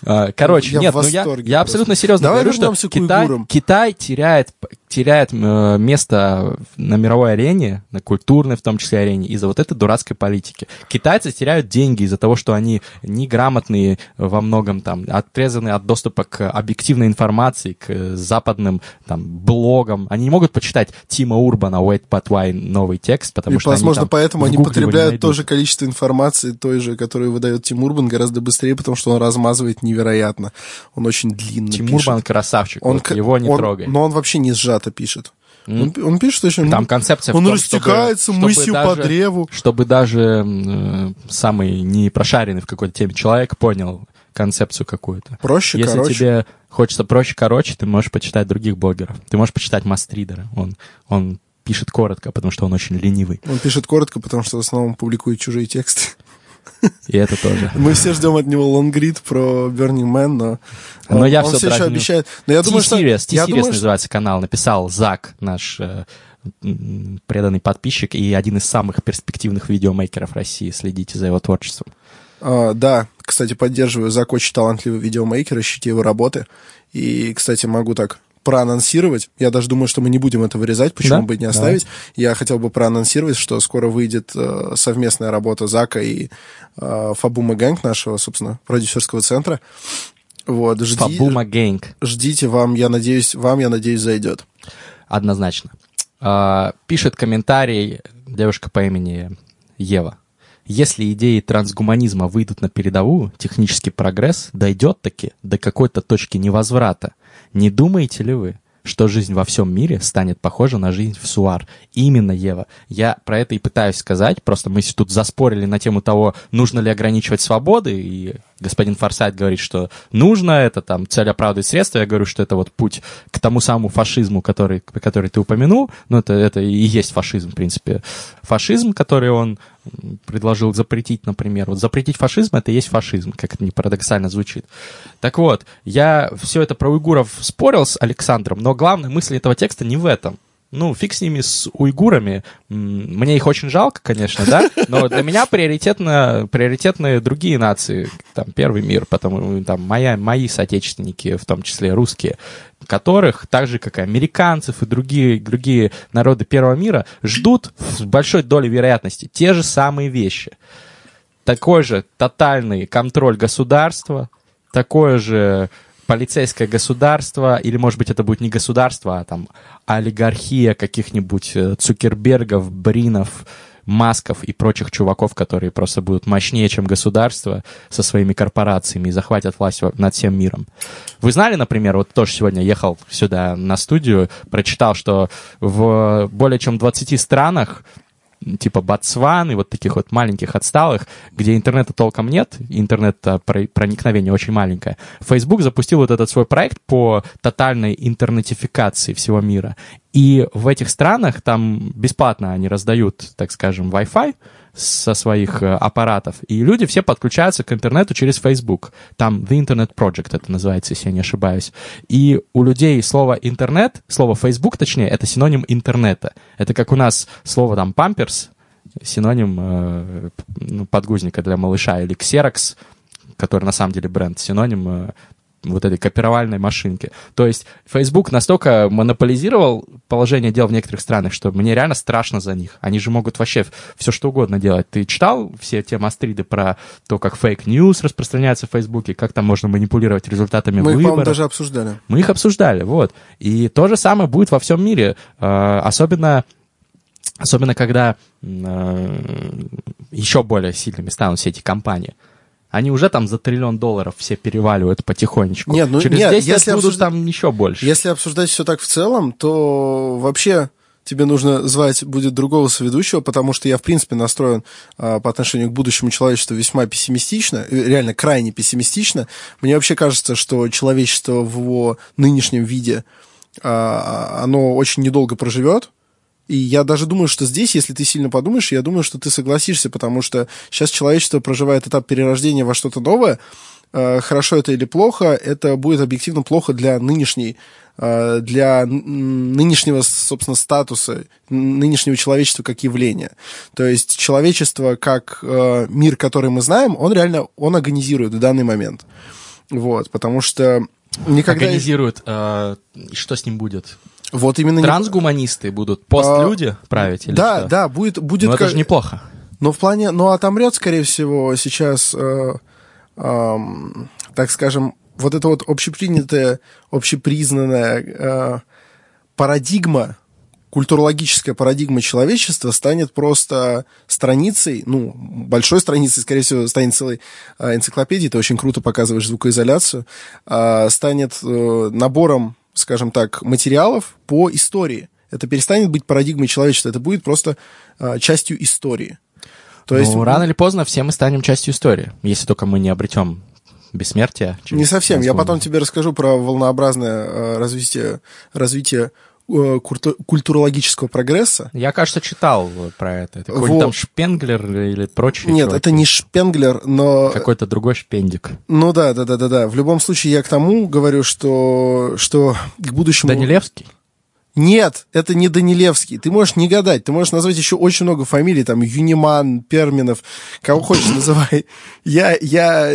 Короче, я нет, ну я, я абсолютно серьезно Давай говорю, что Китай, Китай теряет, теряет место на мировой арене, на культурной в том числе арене, из-за вот этой дурацкой политики. Китайцы теряют деньги из-за того, что они неграмотные во многом, там, отрезаны от доступа к объективной информации, к западным там, блогам. Они не могут почитать Тима Урбана «Wait but why» новый текст, потому и что возможно, они там поэтому они потребляют то же количество информации, той же, которую выдает Тим Урбан, гораздо быстрее, потому что он размазывает невероятно. Он очень длинный. Тимур Бан красавчик, он, вот, его не он, трогай. Но он вообще не сжато пишет. Mm. Он, он пишет очень... Там концепция он в том, растекается чтобы, мысью чтобы даже, по древу. Чтобы даже э, самый не прошаренный в какой-то теме человек понял концепцию какую-то. Проще, Если короче. Если тебе хочется проще, короче, ты можешь почитать других блогеров. Ты можешь почитать Мастридера. Он... он пишет коротко, потому что он очень ленивый. Он пишет коротко, потому что в основном публикует чужие тексты. И это тоже. Мы все ждем от него лонгрид про Burning Man, но, но он, я он все, все еще обещает. T-Series, T-Series называется канал, написал Зак, наш э, преданный подписчик и один из самых перспективных видеомейкеров России. Следите за его творчеством. А, да, кстати, поддерживаю. Зак очень талантливый видеомейкер, ищите его работы. И, кстати, могу так... проанонсировать. Я даже думаю, что мы не будем это вырезать, почему да? бы не оставить. Да. Я хотел бы проанонсировать, что скоро выйдет э, совместная работа Зака и э, Фабума Гэнг, нашего, собственно, продюсерского центра. Вот, жди, Фабума Гэнг. Ждите, вам, я надеюсь, вам, я надеюсь, зайдет. Однозначно. Э, пишет комментарий девушка по имени Ева. Если идеи трансгуманизма выйдут на передовую, технический прогресс дойдет-таки до какой-то точки невозврата. Не думаете ли вы, что жизнь во всем мире станет похожа на жизнь в Суар? Именно, Ева. Я про это и пытаюсь сказать. Просто мы тут заспорили на тему того, нужно ли ограничивать свободы. И господин Форсайт говорит, что нужно, это там цель оправдывает средства. Я говорю, что это вот путь к тому самому фашизму, который, который ты упомянул. Ну, это, это и есть фашизм, в принципе. Фашизм, который он... предложил запретить, например. Вот запретить фашизм — это и есть фашизм, как это не парадоксально звучит. Так вот, я все это про уйгуров спорил с Александром, но главная мысль этого текста не в этом. Ну, фиг с ними, с уйгурами. Мне их очень жалко, конечно, да, но для меня приоритетно, приоритетны другие нации, там, первый мир, потому там моя, мои соотечественники, в том числе русские, которых, так же, как и американцев и другие, другие народы первого мира, ждут с большой долей вероятности те же самые вещи. Такой же тотальный контроль государства, такое же полицейское государство, или, может быть, это будет не государство, а там олигархия каких-нибудь Цукербергов, Бринов, Масков и прочих чуваков, которые просто будут мощнее, чем государство, со своими корпорациями и захватят власть над всем миром. Вы знали, например, вот тоже сегодня ехал сюда на студию, прочитал, что в более чем двадцати странах типа Ботсваны, вот таких вот маленьких отсталых, где интернета толком нет, интернет-проникновение очень маленькое, Facebook запустил вот этот свой проект по тотальной интернетификации всего мира. И в этих странах там бесплатно они раздают, так скажем, Wi-Fi со своих аппаратов, и люди все подключаются к интернету через Facebook. Там The Internet Project это называется, если я не ошибаюсь. И у людей слово «интернет», слово «Facebook», точнее, это синоним интернета. Это как у нас слово там «памперс», синоним э, подгузника для малыша, или «ксерокс», который на самом деле бренд, синоним э, вот этой копировальной машинки. То есть Facebook настолько монополизировал положение дел в некоторых странах, что мне реально страшно за них. Они же могут вообще все что угодно делать. Ты читал все те мастриды про то, как фейк-ньюс распространяется в Фейсбуке, как там можно манипулировать результатами выборов? Мы их, по-моему, даже обсуждали. Мы их обсуждали, вот. И то же самое будет во всем мире. Особенно... Особенно, когда еще более сильными станут все эти компании. Они уже там за триллион долларов все переваливают потихонечку. Нет, ну, Через нет, десять лет будут обсужд... там еще больше. Если обсуждать все так в целом, то вообще тебе нужно звать будет другого соведущего, потому что я, в принципе, настроен э, по отношению к будущему человечеству весьма пессимистично, реально крайне пессимистично. Мне вообще кажется, что человечество в его нынешнем виде, э, оно очень недолго проживет. И я даже думаю, что здесь, если ты сильно подумаешь, я думаю, что ты согласишься, потому что сейчас человечество проживает этап перерождения во что-то новое. Хорошо это или плохо, это будет объективно плохо для нынешней, для нынешнего, собственно, статуса, нынешнего человечества как явления. То есть человечество как мир, который мы знаем, он реально, он агонизирует в данный момент. Вот, потому что никогда... Агонизирует, а что с ним будет? Вот именно... Трансгуманисты будут, постлюди а, править? Или да, что? Да, будет... будет Но это как... же неплохо. Но в плане... Ну, отомрет, скорее всего, сейчас, э, э, так скажем, вот эта вот общепринятая, общепризнанная э, парадигма, культурологическая парадигма человечества станет просто страницей, ну, большой страницей, скорее всего, станет целой энциклопедией, ты очень круто показываешь звукоизоляцию, э, станет э, набором, скажем так, материалов по истории. Это перестанет быть парадигмой человечества, это будет просто э, частью истории. То ну, есть... рано или поздно все мы станем частью истории, если только мы не обретем бессмертие. Не совсем. Я потом тебе расскажу про волнообразное э, развитие, развитие э, курту- культурологического прогресса. Я, кажется, читал про это. Это какой-то вот... там Шпенглер или прочее. Нет, чуваки. Это не Шпенглер, но... Какой-то другой Шпендик. Ну да, да, да, да, да. В любом случае я к тому говорю, что, что к будущему... Данилевский? Нет, это не Данилевский. Ты можешь не гадать. Ты можешь назвать еще очень много фамилий. Там Юниман, Перминов. Кого хочешь, называй. Я... я...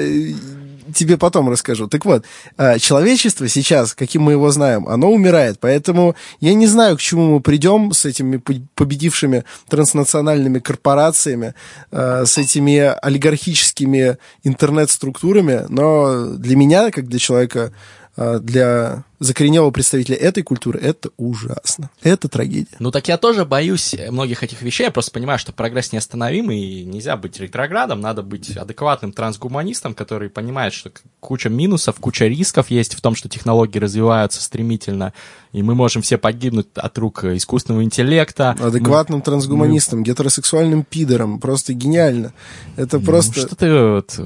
тебе потом расскажу. Так вот, человечество сейчас, каким мы его знаем, оно умирает, поэтому я не знаю, к чему мы придем с этими победившими транснациональными корпорациями, с этими олигархическими интернет-структурами, но для меня, как для человека, для закоренелого представителя этой культуры, это ужасно. Это трагедия. Ну так я тоже боюсь многих этих вещей. Я просто понимаю, что прогресс неостановим, и нельзя быть ретроградом. Надо быть адекватным трансгуманистом, который понимает, что куча минусов, куча рисков есть в том, что технологии развиваются стремительно, и мы можем все погибнуть от рук искусственного интеллекта. Адекватным мы... трансгуманистом, мы... гетеросексуальным пидором. Просто гениально. Это ну, просто... Что ты вот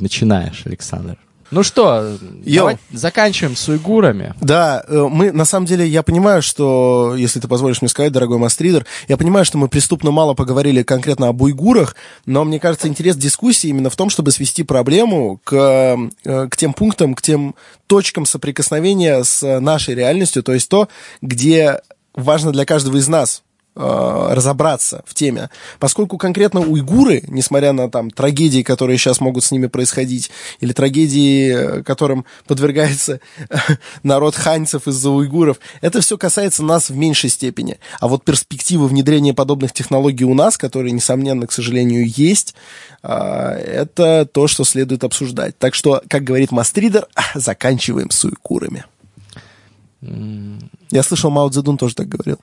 начинаешь, Александр? Ну что, заканчиваем с уйгурами. Да, мы, на самом деле, я понимаю, что, если ты позволишь мне сказать, дорогой мастридер, я понимаю, что мы преступно мало поговорили конкретно об уйгурах, но мне кажется, интерес дискуссии именно в том, чтобы свести проблему к, к тем пунктам, к тем точкам соприкосновения с нашей реальностью, то есть то, где важно для каждого из нас разобраться в теме, поскольку конкретно уйгуры, несмотря на там трагедии, которые сейчас могут с ними происходить, или трагедии, которым подвергается народ ханьцев из-за уйгуров, это все касается нас в меньшей степени. А вот перспективы внедрения подобных технологий у нас, которые, несомненно, к сожалению, есть, это то, что следует обсуждать. Так что, как говорит мастридер, заканчиваем с уйгурами. Я слышал, Мао Цзэдун тоже так говорил.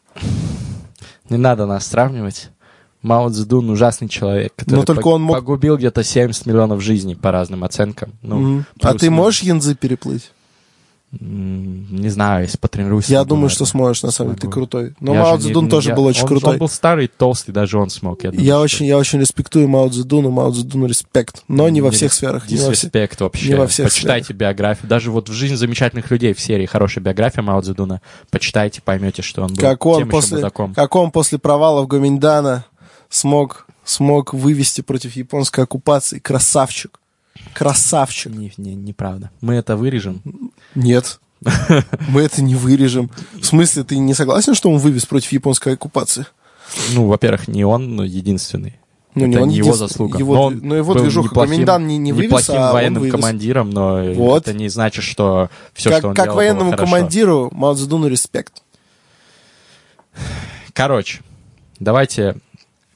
Не надо нас сравнивать. Мао Цзэдун ужасный человек, который пог... он мог... погубил где-то семьдесят миллионов жизней по разным оценкам. Ну, mm-hmm. А ты можешь Янцзы переплыть? Mm-hmm. Не знаю, если потренируюсь. Я думаю, что сможешь, на самом деле, ты крутой. Но я Мао Цзэдун не... тоже я... был очень он, крутой. Он был старый, толстый, даже он смог. Я, думаю, я, что... очень, я очень респектую Мао Цзэдуну, Мао Цзэдуну респект. Но не во всех сферах. Дисреспект вообще. Не во всех почитайте сферах. Биографию. Даже вот в «Жизнь замечательных людей» в серии хорошая биография Мао Цзэдуна. Почитайте, поймете, что он был как он тем после, еще мудаком. Как он после провалов Гоминдана смог, смог вывести против японской оккупации. Красавчик. Красавчик. Не, не, неправда. Мы это вырежем? Нет. Мы это не вырежем. В смысле, ты не согласен, что он вывез против японской оккупации? Ну, во-первых, не он, но единственный. Ну, это не, он не его заслуга. Его, но он но его был движуха. Неплохим, Комендант не, не вывез, неплохим а военным вывез. командиром, но вот. Это не значит, что все, как, что он как делал, Как военному было командиру Мао Цзэдуну респект. Короче, давайте...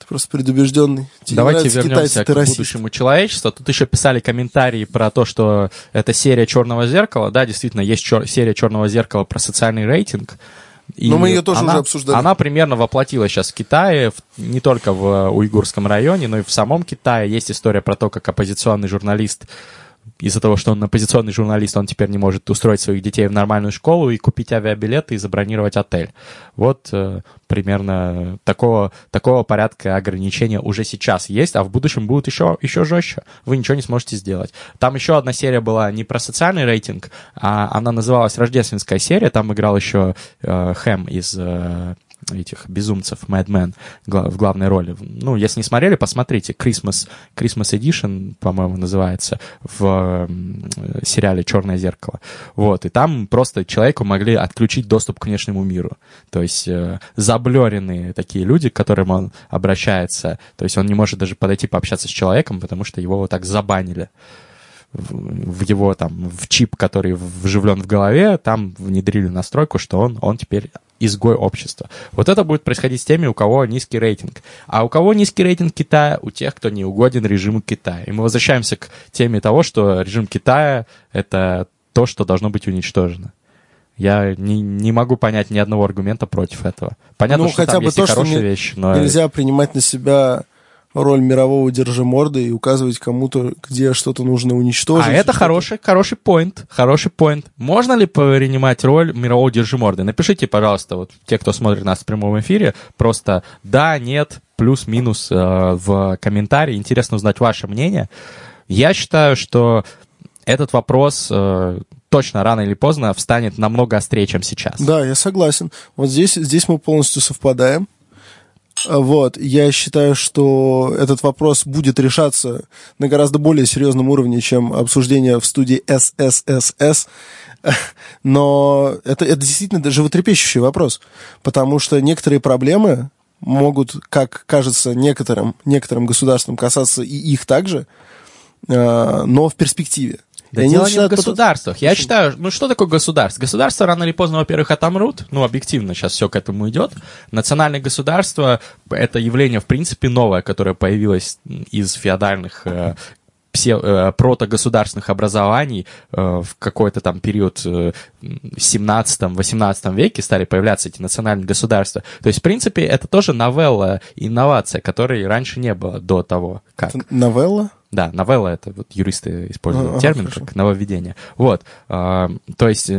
Просто предубежденный. Тебе Давайте вернемся китайцы, к будущему человечеству. Тут еще писали комментарии про то, что это серия «Черного зеркала». Да, действительно, есть чер- серия «Черного зеркала» про социальный рейтинг. И но мы ее тоже она, уже обсуждали. Она примерно воплотилась сейчас в Китае, в, не только в уйгурском районе, но и в самом Китае. Есть история про то, как оппозиционный журналист из-за того, что он оппозиционный журналист, он теперь не может устроить своих детей в нормальную школу и купить авиабилеты и забронировать отель. Вот э, примерно такого, такого порядка ограничения уже сейчас есть, а в будущем будут еще, еще жестче. Вы ничего не сможете сделать. Там еще одна серия была не про социальный рейтинг, а она называлась «Рождественская серия». Там играл еще э, Хэм из... Э, этих безумцев, Mad Men в главной роли. Ну, если не смотрели, посмотрите. Christmas, Christmas Edition, по-моему, называется, в сериале «Черное зеркало». Вот, и там просто человеку могли отключить доступ к внешнему миру. То есть э, заблёренные такие люди, к которым он обращается. То есть он не может даже подойти пообщаться с человеком, потому что его вот так забанили. В его там, в чип, который вживлен в голове, там внедрили настройку, что он, он теперь изгой общества. Вот это будет происходить с теми, у кого низкий рейтинг. А у кого низкий рейтинг Китая? У тех, кто не угоден режиму Китая. И мы возвращаемся к теме того, что режим Китая — это то, что должно быть уничтожено. Я не, не могу понять ни одного аргумента против этого. Понятно, ну, что хотя там бы есть то, и хорошие что вещи, но... Нельзя принимать на себя... роль мирового держиморда и указывать кому-то, где что-то нужно уничтожить. А это хороший, хороший поинт, хороший поинт. Можно ли принимать роль мирового держиморда? Напишите, пожалуйста, вот те, кто смотрит нас в прямом эфире, просто да, нет, плюс-минус э, в комментарии. Интересно узнать ваше мнение. Я считаю, что этот вопрос... Э, точно рано или поздно встанет намного острее, чем сейчас. Да, я согласен. Вот здесь, здесь мы полностью совпадаем. Вот, я считаю, что этот вопрос будет решаться на гораздо более серьезном уровне, чем обсуждение в студии СССР. Но это, это действительно животрепещущий вопрос, потому что некоторые проблемы могут, как кажется некоторым, некоторым государствам, касаться и их также, но в перспективе. Да дело не в государствах. Потом... Я считаю, ну что такое государство? Государства рано или поздно, во-первых, отомрут. Ну, объективно сейчас все к этому идет. Национальное государство — это явление, в принципе, новое, которое появилось из феодальных э, э, протогосударственных образований э, в какой-то там период э, семнадцатом-восемнадцатом веке стали появляться эти национальные государства. То есть, в принципе, это тоже новелла, инновация, которой раньше не было до того, как... Это новелла? Да, новелла — это вот юристы используют а, термин, хорошо. Как нововведение. Вот, э, то есть,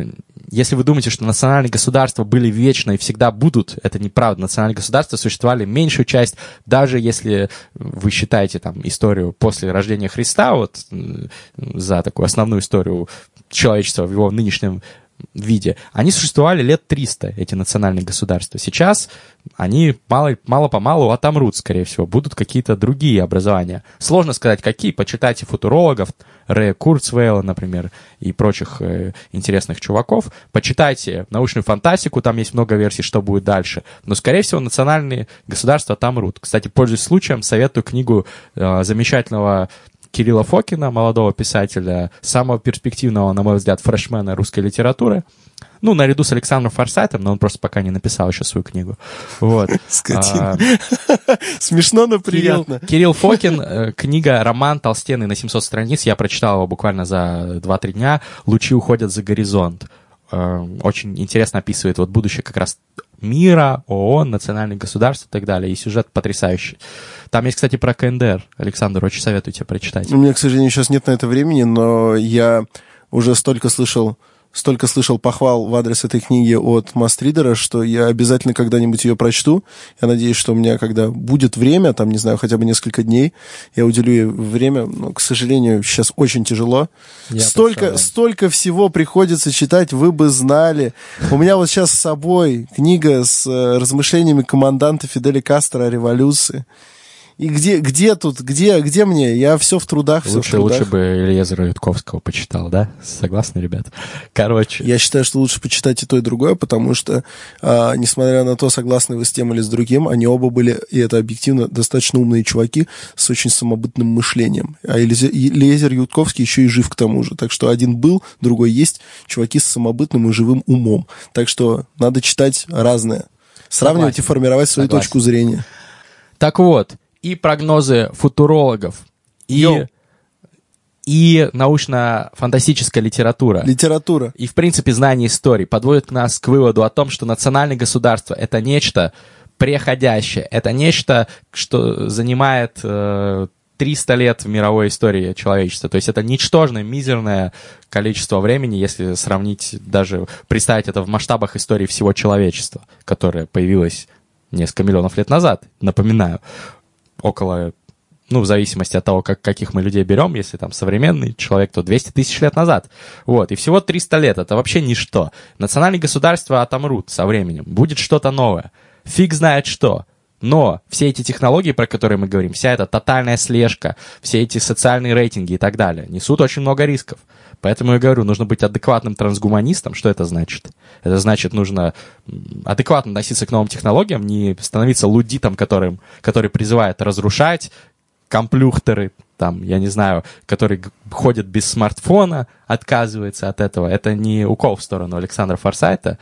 если вы думаете, что национальные государства были вечно и всегда будут, это неправда. Национальные государства существовали меньшую часть, даже если вы считаете там историю после рождения Христа, вот за такую основную историю человечества в его нынешнем виде. Они существовали лет триста, эти национальные государства. Сейчас они мало, мало-помалу отомрут, скорее всего. Будут какие-то другие образования. Сложно сказать, какие. Почитайте футурологов, Рэя Курцвейла, например, и прочих э, интересных чуваков. Почитайте научную фантастику, там есть много версий, что будет дальше. Но, скорее всего, национальные государства отомрут. Кстати, пользуясь случаем, советую книгу э, замечательного... Кирилла Фокина, молодого писателя, самого перспективного, на мой взгляд, фрешмена русской литературы. Ну, наряду с Александром Форсайтом, но он просто пока не написал еще свою книгу. Вот. Скотина. Смешно, но приятно. Кирилл Фокин, книга, роман толстенный на семьсот страниц. Я прочитал его буквально за два-три дня. «Лучи уходят за горизонт». Очень интересно описывает вот будущее как раз мира, ООН, национальных государств и так далее. И сюжет потрясающий. Там есть, кстати, про КНДР. Александр, очень советую тебе прочитать. У меня, к сожалению, сейчас нет на это времени, но я уже столько слышал, столько слышал похвал в адрес этой книги от Мастридера, что я обязательно когда-нибудь ее прочту. Я надеюсь, что у меня, когда будет время, там, не знаю, хотя бы несколько дней, я уделю ей время. Но, к сожалению, сейчас очень тяжело. Столько, столько всего приходится читать, вы бы знали. У меня вот сейчас с собой книга с размышлениями команданта Фиделя Кастро о революции. И где, где тут, где, где мне? Я все в трудах, все лучше, в трудах. Лучше бы Элиезера Ютковского почитал, да? Согласны, ребят? Короче. Я считаю, что лучше почитать и то, и другое, потому что, а, несмотря на то, согласны вы с тем или с другим, они оба были, и это объективно, достаточно умные чуваки с очень самобытным мышлением. А Элиезер Ютковский еще и жив к тому же. Так что один был, другой есть. Чуваки с самобытным и живым умом. Так что надо читать разное. Сравнивать Согласен. И формировать свою Согласен. Точку зрения. Так вот. И прогнозы футурологов, и, и научно-фантастическая литература. Литература. И, в принципе, знание истории подводит нас к выводу о том, что национальное государство — это нечто преходящее, это нечто, что занимает... Э, триста лет в мировой истории человечества. То есть это ничтожное, мизерное количество времени, если сравнить, даже представить это в масштабах истории всего человечества, которое появилось несколько миллионов лет назад, напоминаю, около, ну, в зависимости от того, как, каких мы людей берем, если там современный человек, то двести тысяч лет назад. Вот, и всего триста лет, это вообще ничто. Национальные государства отомрут со временем, будет что-то новое, фиг знает что. Но все эти технологии, про которые мы говорим, вся эта тотальная слежка, все эти социальные рейтинги и так далее, несут очень много рисков. Поэтому я говорю, нужно быть адекватным трансгуманистом. Что это значит? Это значит, нужно адекватно относиться к новым технологиям, не становиться луддитом, которым, который призывает разрушать комплюхтеры, там, я не знаю, который ходит без смартфона, отказывается от этого. Это не укол в сторону Александра Форсайта,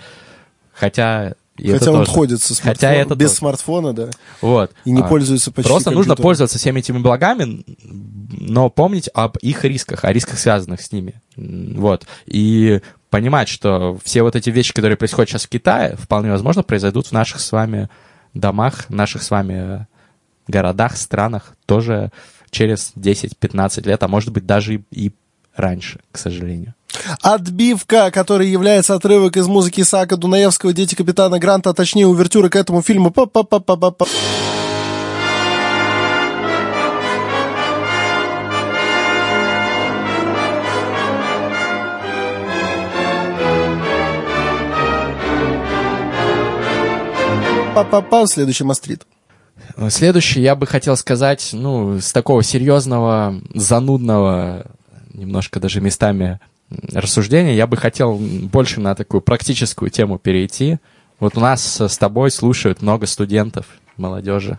хотя... И Хотя он тоже. ходит со смартфон, без тоже. смартфона, да, вот. и не а, пользуется почти Просто компьютером. Нужно пользоваться всеми этими благами, но помнить об их рисках, о рисках, связанных с ними. Вот. И понимать, что все вот эти вещи, которые происходят сейчас в Китае, вполне возможно, произойдут в наших с вами домах, наших с вами городах, странах тоже через десять-пятнадцать лет, а может быть даже и, и раньше, к сожалению. «Отбивка», который является отрывок из музыки Исаака Дунаевского «Дети капитана Гранта», а точнее увертюры к этому фильму. Па-па-па-па-па-па. Па-па-па. Следующий Мастрит. Следующий я бы хотел сказать, ну, с такого серьезного, занудного, немножко даже местами... рассуждения, я бы хотел больше на такую практическую тему перейти. Вот у нас с тобой слушают много студентов, молодежи.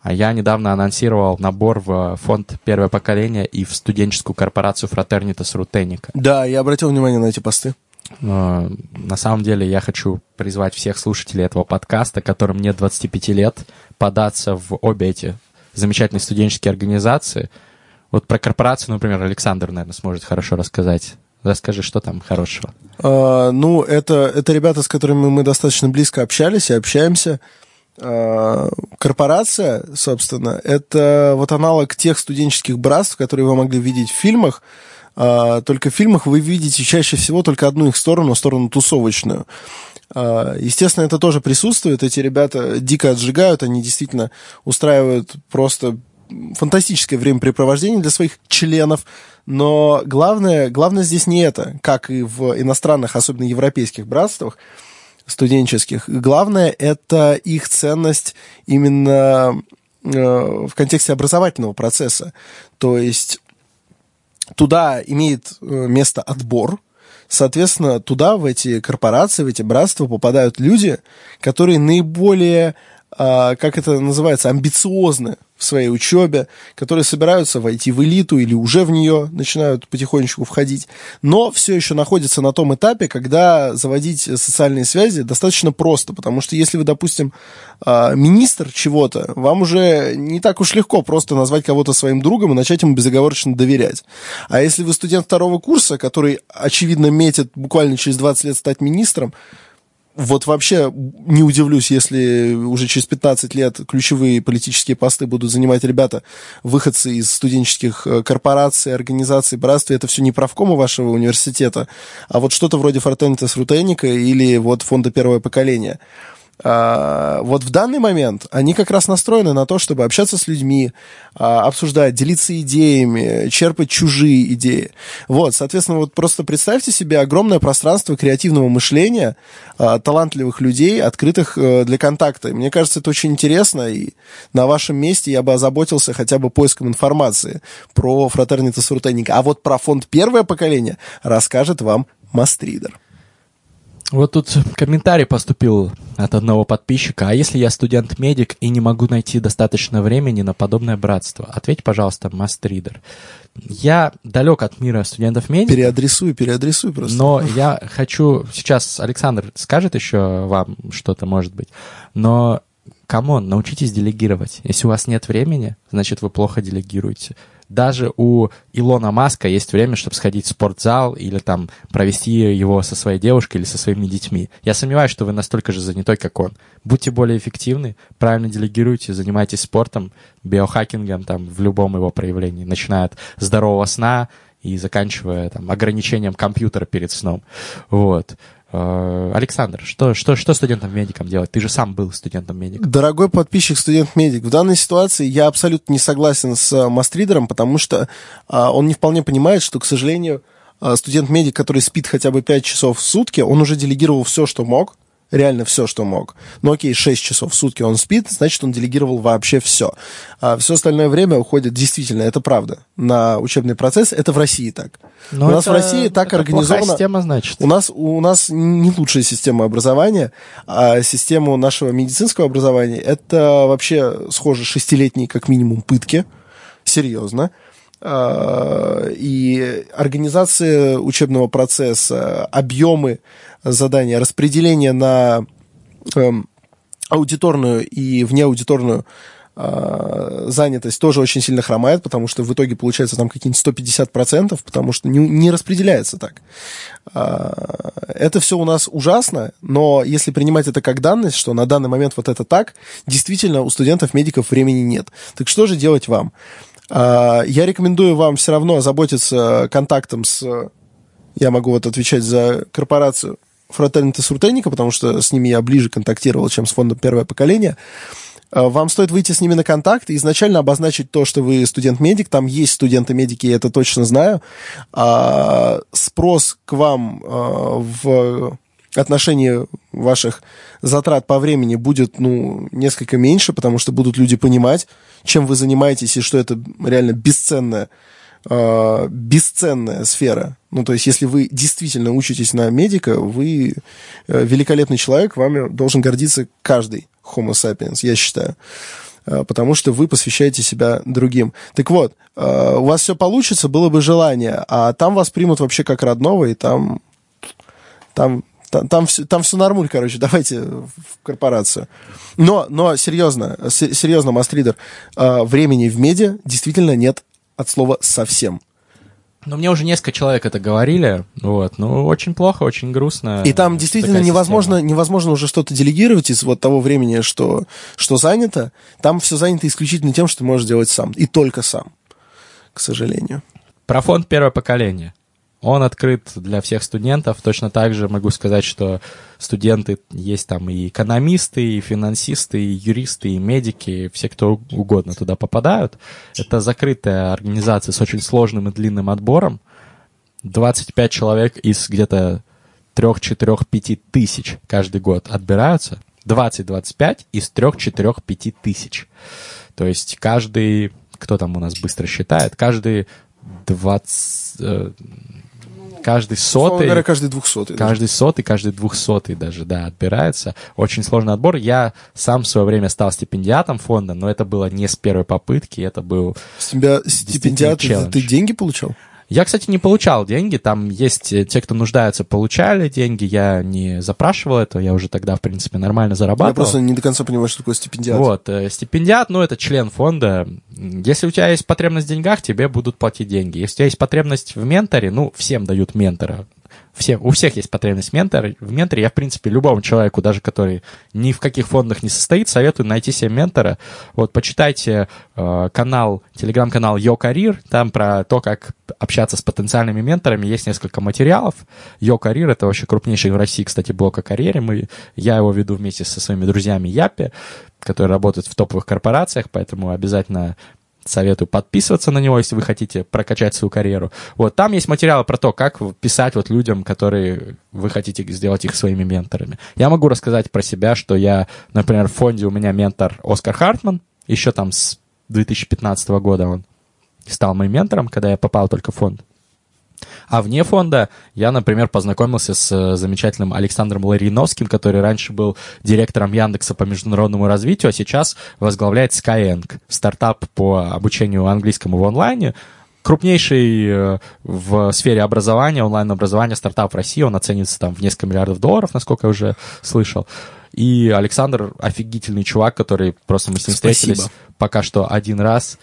А я недавно анонсировал набор в фонд «Первое поколение» и в студенческую корпорацию «Фратернитас Рутеника». Да, я обратил внимание на эти посты. Но, на самом деле, я хочу призвать всех слушателей этого подкаста, которым нет двадцати пяти лет, податься в обе эти замечательные студенческие организации. Вот про корпорацию, например, Александр, наверное, сможет хорошо рассказать. Расскажи, что там хорошего. А, ну, это, это ребята, с которыми мы достаточно близко общались и общаемся. А, корпорация, собственно, это вот аналог тех студенческих братств, которые вы могли видеть в фильмах. А, только в фильмах вы видите чаще всего только одну их сторону, сторону тусовочную. Естественно, это тоже присутствует. Эти ребята дико отжигают, они действительно устраивают просто... фантастическое времяпрепровождение для своих членов, но главное, главное здесь не это, как и в иностранных, особенно европейских братствах студенческих. Главное — это их ценность именно э, в контексте образовательного процесса. То есть туда имеет место отбор, соответственно, туда, в эти корпорации, в эти братства попадают люди, которые наиболее... как это называется, амбициозны в своей учебе, которые собираются войти в элиту или уже в нее начинают потихонечку входить, но все еще находятся на том этапе, когда заводить социальные связи достаточно просто, потому что если вы, допустим, министр чего-то, вам уже не так уж легко просто назвать кого-то своим другом и начать ему безоговорочно доверять. А если вы студент второго курса, который, очевидно, метит буквально через двадцать лет стать министром, вот вообще не удивлюсь, если уже через пятнадцать лет ключевые политические посты будут занимать ребята, выходцы из студенческих корпораций, организаций, братств. Это все не правкомы вашего университета, а вот что-то вроде «Фратернитас Рутеника» или вот фонда «Первое поколение». А, вот в данный момент они как раз настроены на то, чтобы общаться с людьми, а, обсуждать, делиться идеями, черпать чужие идеи. Вот, соответственно, вот просто представьте себе огромное пространство креативного мышления, а, талантливых людей, открытых а, для контакта. И мне кажется, это очень интересно, и на вашем месте я бы озаботился хотя бы поиском информации про «Фратернитас Рутеника». А вот про фонд «Первое поколение» расскажет вам Мастридер. Вот тут комментарий поступил от одного подписчика. «А если я студент-медик и не могу найти достаточно времени на подобное братство?» Ответь, пожалуйста, Мастридер. Я далек от мира студентов-медиков. Переадресуй, переадресуй просто. Но я хочу... Сейчас Александр скажет еще вам что-то, может быть. Но, камон, научитесь делегировать. Если у вас нет времени, значит, вы плохо делегируете. даже у Илона Маска есть время, чтобы сходить в спортзал или там провести его со своей девушкой или со своими детьми. Я сомневаюсь, что вы настолько же занятой, как он. Будьте более эффективны, правильно делегируйте, занимайтесь спортом, биохакингом там, в любом его проявлении, начиная от здорового сна и заканчивая там, ограничением компьютера перед сном. Вот. Александр, что, что, что студентам-медикам делать? Ты же сам был студентом-медиком. Дорогой подписчик, студент-медик, в данной ситуации я абсолютно не согласен с мастридером, потому что а, он не вполне понимает, что, к сожалению, студент-медик, который спит хотя бы пять часов в сутки, он уже делегировал все, что мог, реально все, что мог. Ну окей, шесть часов в сутки он спит, значит, он делегировал вообще все. А все остальное время уходит, действительно, это правда, на учебный процесс. Это в России так. Но у это, нас в России так организована... Плохая система, значит. У нас, у нас не лучшая система образования, а система нашего медицинского образования — это вообще схоже шестилетние, как минимум, пытки. Серьезно. И организация учебного процесса, объемы задания, распределение на аудиторную и внеаудиторную занятость тоже очень сильно хромает, потому что в итоге получается там какие-нибудь сто пятьдесят процентов, потому что не, не распределяется так. Это все у нас ужасно, но если принимать это как данность, что на данный момент вот это так, действительно у студентов-медиков времени нет. Так что же делать вам? Я рекомендую вам все равно озаботиться контактом с... Я могу вот отвечать за корпорацию Фротенника Суртенника, потому что с ними я ближе контактировал, чем с фондом «Первое поколение». Вам стоит выйти с ними на контакт и изначально обозначить то, что вы студент-медик. Там есть студенты-медики, я это точно знаю. Спрос к вам в... отношение ваших затрат по времени будет, ну, несколько меньше, потому что будут люди понимать, чем вы занимаетесь и что это реально бесценная, э, бесценная сфера. Ну, то есть, если вы действительно учитесь на медика, вы великолепный человек, вами должен гордиться каждый Homo sapiens, я считаю, потому что вы посвящаете себя другим. Так вот, э, у вас все получится, было бы желание, а там вас примут вообще как родного, и там... там Там, там, все, там все нормуль, короче, давайте в корпорацию. Но, но серьезно, серьезно, мастридер, времени в меди действительно нет от слова совсем. Но мне уже несколько человек это говорили, вот, ну, очень плохо, очень грустно. И там действительно невозможно, невозможно уже что-то делегировать из вот того времени, что, что занято. Там все занято исключительно тем, что ты можешь делать сам, и только сам, к сожалению. Про фонд «Первое поколение». Он открыт для всех студентов. Точно так же могу сказать, что студенты есть там и экономисты, и финансисты, и юристы, и медики, и все, кто угодно туда попадают. Это закрытая организация с очень сложным и длинным отбором. двадцать пять человек из где-то три-четыре-пять тысяч каждый год отбираются. двадцать-двадцать пять из три-четыре-пять тысяч. То есть каждый, кто там у нас быстро считает, каждый двадцать... Каждый сотый, говоря, каждый двухсотый, каждый сотый, каждый двухсотый даже, да, отбирается. Очень сложный отбор. Я сам в свое время стал стипендиатом фонда, но это было не с первой попытки, это был... С тебя стипендиат, ты деньги получал? Я, кстати, не получал деньги, там есть те, кто нуждается, получали деньги, я не запрашивал этого, я уже тогда, в принципе, нормально зарабатывал. Я просто не до конца понимаю, что такое стипендиат. Вот, стипендиат, ну, это член фонда. Если у тебя есть потребность в деньгах, тебе будут платить деньги. Если у тебя есть потребность в менторе, ну, всем дают ментора. Все, у всех есть потребность в менторе. В менторе я, в принципе, любому человеку, даже который ни в каких фондах не состоит, советую найти себе ментора. Вот, почитайте э, канал, телеграм-канал Your Career, там про то, как общаться с потенциальными менторами, есть несколько материалов. Your Career — это вообще крупнейший в России, кстати, блог о карьере. Мы, я его веду вместе со своими друзьями Япи, которые работают в топовых корпорациях, поэтому обязательно... Советую подписываться на него, если вы хотите прокачать свою карьеру. Вот, там есть материалы про то, как писать вот людям, которые вы хотите сделать их своими менторами. Я могу рассказать про себя, что я, например, в фонде у меня ментор Оскар Хартман, еще там с две тысячи пятнадцатого года он стал моим ментором, когда я попал только в фонд. А вне фонда я, например, познакомился с замечательным Александром Лариновским, который раньше был директором Яндекса по международному развитию, а сейчас возглавляет Skyeng, стартап по обучению английскому в онлайне, крупнейший в сфере образования, онлайн-образования стартап в России, он оценится там в несколько миллиардов долларов, насколько я уже слышал. И Александр — офигительный чувак, который просто мы с ним встретились пока что один раз.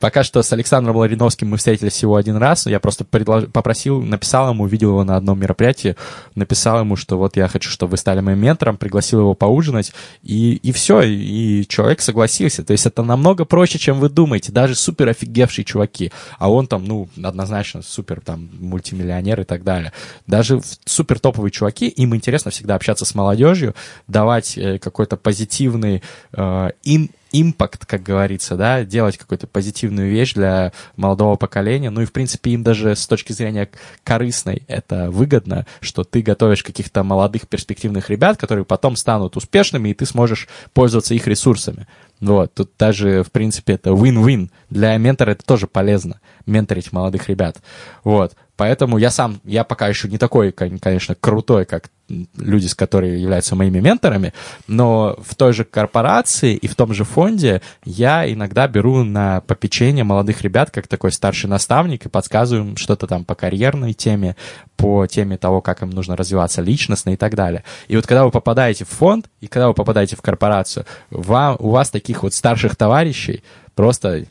Пока что с Александром Лариновским мы встретились всего один раз. Я просто предлож... попросил, написал ему, увидел его на одном мероприятии, написал ему, что вот я хочу, чтобы вы стали моим ментором, пригласил его поужинать, и, и все, и человек согласился. То есть это намного проще, чем вы думаете, даже супер офигевшие чуваки. А он там, ну, однозначно супер там мультимиллионер и так далее. Даже супер топовые чуваки, им интересно всегда общаться с молодежью, давать какой-то позитивный э, им импакт, как говорится, да, делать какую-то позитивную вещь для молодого поколения. Ну и, в принципе, им даже с точки зрения корыстной это выгодно, что ты готовишь каких-то молодых перспективных ребят, которые потом станут успешными, и ты сможешь пользоваться их ресурсами. Вот, тут даже, в принципе, это win-win. Для ментора это тоже полезно, менторить молодых ребят. Вот, поэтому я сам, я пока еще не такой, конечно, крутой, как люди, с которыми являются моими менторами, но в той же корпорации и в том же фонде я иногда беру на попечение молодых ребят, как такой старший наставник, и подсказываю им что-то там по карьерной теме, по теме того, как им нужно развиваться личностно и так далее. И вот когда вы попадаете в фонд, и когда вы попадаете в корпорацию, вам, у вас таких вот старших товарищей просто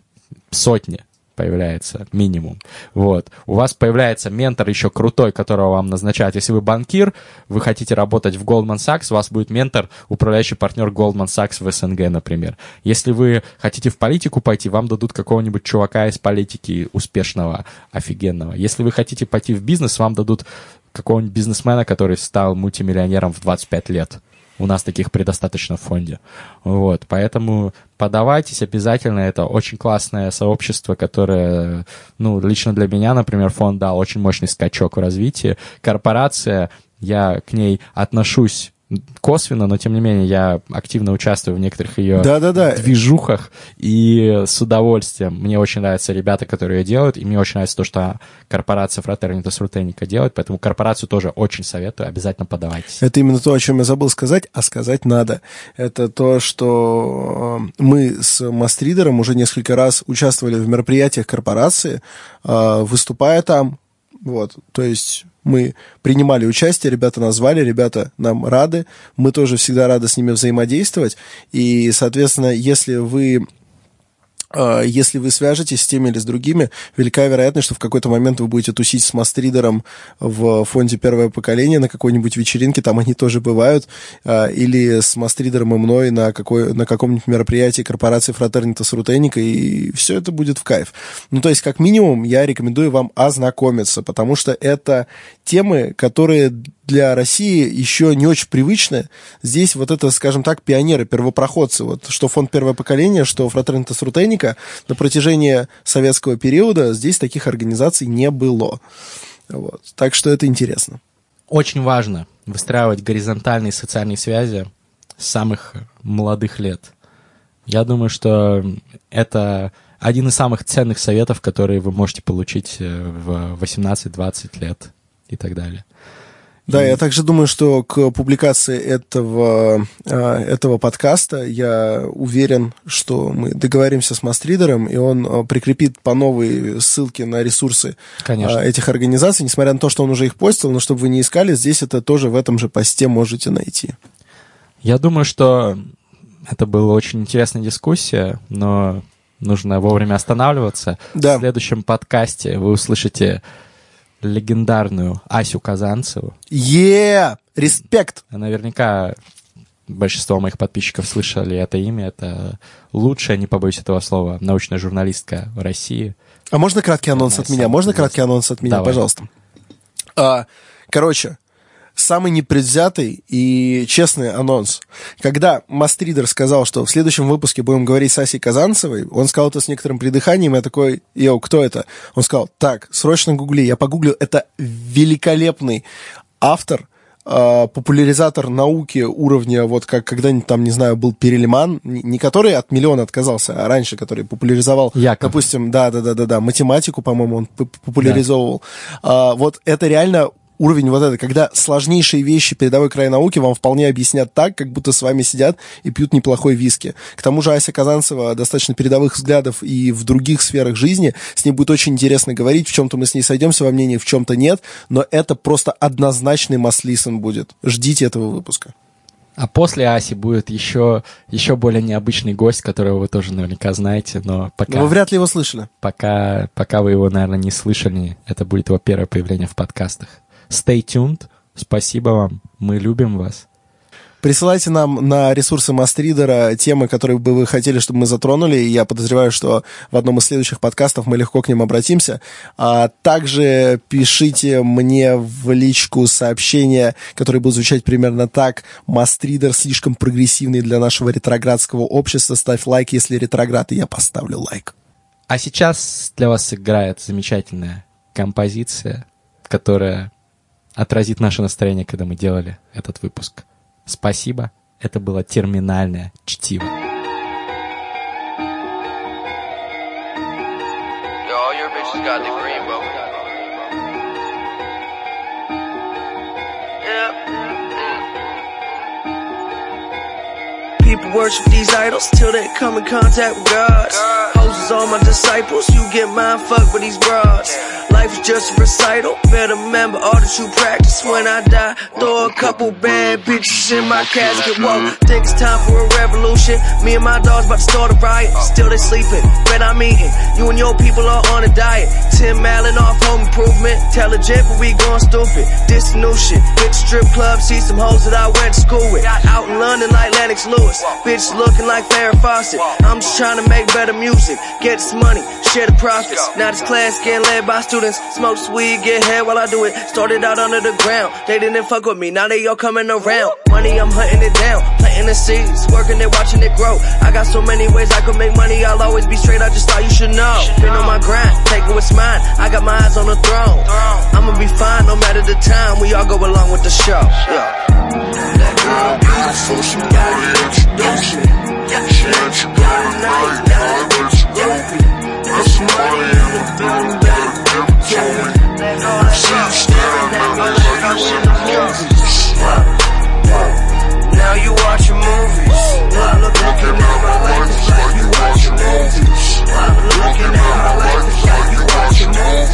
сотни появляется минимум. Вот. У вас появляется ментор еще крутой, которого вам назначают. Если вы банкир, вы хотите работать в Goldman Sachs, у вас будет ментор, управляющий партнер Goldman Sachs в СНГ, например. Если вы хотите в политику пойти, вам дадут какого-нибудь чувака из политики успешного, офигенного. Если вы хотите пойти в бизнес, вам дадут какого-нибудь бизнесмена, который стал мультимиллионером в двадцать пять лет. У нас таких предостаточно в фонде. Вот, поэтому подавайтесь обязательно. Это очень классное сообщество, которое, ну, лично для меня, например, фонд дал очень мощный скачок в развитии. Корпорация, я к ней отношусь косвенно, но тем не менее я активно участвую в некоторых ее Да-да-да. движухах, и с удовольствием. Мне очень нравятся ребята, которые ее делают, и мне очень нравится то, что корпорация Фратернитас Рутенника делает, поэтому корпорацию тоже очень советую, обязательно подавайтесь. Это именно то, о чем я забыл сказать, а сказать надо. Это то, что мы с Мастридером уже несколько раз участвовали в мероприятиях корпорации, выступая там. Вот, то есть мы принимали участие, ребята нас звали, ребята нам рады, мы тоже всегда рады с ними взаимодействовать, и, соответственно, если вы, э, если вы свяжетесь с теми или с другими, велика вероятность, что в какой-то момент вы будете тусить с Мастридером в фонде «Первое поколение» на какой-нибудь вечеринке, там они тоже бывают, э, или с Мастридером и мной на, какой, на каком-нибудь мероприятии корпорации Фратернитас Рутенника, и все это будет в кайф. Ну, то есть, как минимум, я рекомендую вам ознакомиться, потому что это темы, которые для России еще не очень привычны. Здесь вот это, скажем так, пионеры, первопроходцы. Вот что фонд «Первое поколение», что Фратернитас Рутенника на протяжении советского периода здесь таких организаций не было. Вот. Так что это интересно. Очень важно выстраивать горизонтальные социальные связи с самых молодых лет. Я думаю, что это один из самых ценных советов, которые вы можете получить в восемнадцать-двадцать лет и так далее. Да, я также думаю, что к публикации этого, этого подкаста я уверен, что мы договоримся с Мастридером, и он прикрепит по новой ссылке на ресурсы Конечно. этих организаций, несмотря на то, что он уже их постил, но чтобы вы не искали, здесь это тоже в этом же посте можете найти. Я думаю, что это была очень интересная дискуссия, но нужно вовремя останавливаться. Да. В следующем подкасте вы услышите легендарную Асю Казанцеву. Еее! Респект! Наверняка большинство моих подписчиков слышали это имя. Это лучшая, не побоюсь этого слова, научная журналистка в России. А можно краткий анонс от меня? Можно краткий анонс от меня, Давай. Пожалуйста? А, короче, самый непредвзятый и честный анонс. Когда Мастридер сказал, что в следующем выпуске будем говорить с Асей Казанцевой, он сказал это с некоторым придыханием, я такой, йоу, кто это? Он сказал, так, срочно гугли. Я погуглил, это великолепный автор, популяризатор науки уровня, вот как когда-нибудь там, не знаю, был Перельман, не который от миллиона отказался, а раньше, который популяризовал, Яков. допустим, да-да-да-да, математику, по-моему, он популяризовывал. Да. Вот это реально уровень вот это, когда сложнейшие вещи передовой край науки вам вполне объяснят так, как будто с вами сидят и пьют неплохой виски. К тому же Ася Казанцева достаточно передовых взглядов и в других сферах жизни. С ней будет очень интересно говорить. В чем-то мы с ней сойдемся во мнении, в чем-то нет. Но это просто однозначный маслисон будет. Ждите этого выпуска. А после Аси будет еще, еще более необычный гость, которого вы тоже наверняка знаете, но пока... Но вы вряд ли его слышали. Пока, пока вы его, наверное, не слышали, это будет его первое появление в подкастах. Stay tuned. Спасибо вам. Мы любим вас. Присылайте нам на ресурсы Мастридера темы, которые бы вы хотели, чтобы мы затронули. Я подозреваю, что в одном из следующих подкастов мы легко к ним обратимся. А также пишите мне в личку сообщения, которые будут звучать примерно так. Мастридер слишком прогрессивный для нашего ретроградского общества. Ставь лайк, если ретроград, и я поставлю лайк. А сейчас для вас играет замечательная композиция, которая отразит наше настроение, когда мы делали этот выпуск. Спасибо, это было терминальное чтиво. People worship these idols till they come in contact with God. Hoes is all my disciples, you get mine, fuck with these broads. Life is just a recital, better remember all that you practice. When I die, throw a couple bad bitches in my casket. Whoa, think it's time for a revolution. Me and my dogs about to start a riot. Still they sleeping, but I'm eating. You and your people are on a diet. Tim Allen off home improvement. Intelligent, but we going stupid. This new shit, bitch strip club, see some hoes that I went to school with. Out in London like Lennox Lewis. Bitch looking like Farrah Fawcett. I'm just trying to make better music. Get this money, share the profits. Now this class getting led by students. Smoke weed, get head while I do it. Started out under the ground, they didn't fuck with me, now they all coming around. Money, I'm hunting it down, planting the seeds, working it, watching it grow. I got so many ways I could make money, I'll always be straight, I just thought you should know. Been on my grind, taking what's mine, I got my eyes on the throne. I'ma be fine no matter the time, we all go along with the show. Yeah. That girl beautiful, she got an introduction. She had you got a night, I bet you open. That's some money in the building, gotta give it to me. See you staring at me like you in the movies. Now you watching movies. Looking at my life like you watching movies. Looking at my life like you watching movies.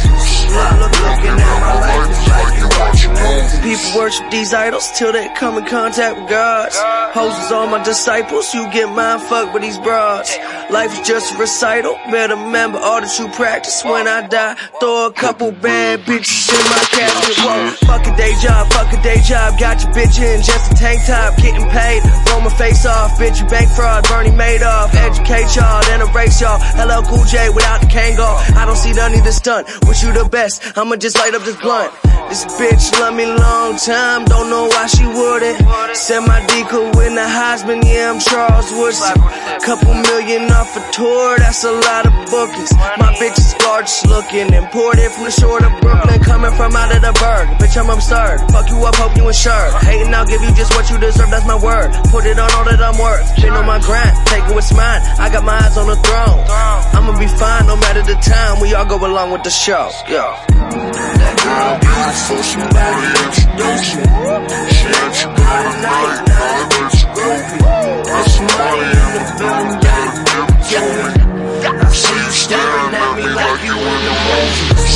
Looking at my life like you watching movies. People worship these idols till they come in contact with gods. Hoes is all my disciples, you get mine, fuck with these broads. Life is just a recital, better remember all that you practice. When I die, throw a couple bad bitches in my casket. Whoa, fuck a day job, fuck a day job. Got your bitch in just a tank top, getting paid, roll my face off. Bitch, you bank fraud, Bernie Madoff. Educate y'all, then erase y'all. Hello, Cool J without the Kangol. I don't see none of this stunt, wish you the best, I'ma just light up this blunt. This bitch love me long time, don't know why she wouldn't. Send my decal in the Heisman, yeah, I'm Charles Woodson. Couple million off a tour, that's a lot of bookings. My bitch is gorgeous looking, imported from the shore to Brooklyn, coming from out of the burg. Bitch, I'm absurd, fuck you up, hope you insured. Hating, I'll give you just what you deserve, that's my word. Put it on all that I'm worth, been on my grind, taking what's mine, I got my eyes on the throne. I'ma be fine no matter the time, we all go along with the show. Yo. That girl beautiful, she got an introduction. She had you got a night, I bet you open. Got some money in the building, gotta give it to me. I see you staring at me like you in the movies.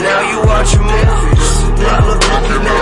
Now you watching movies. Looking at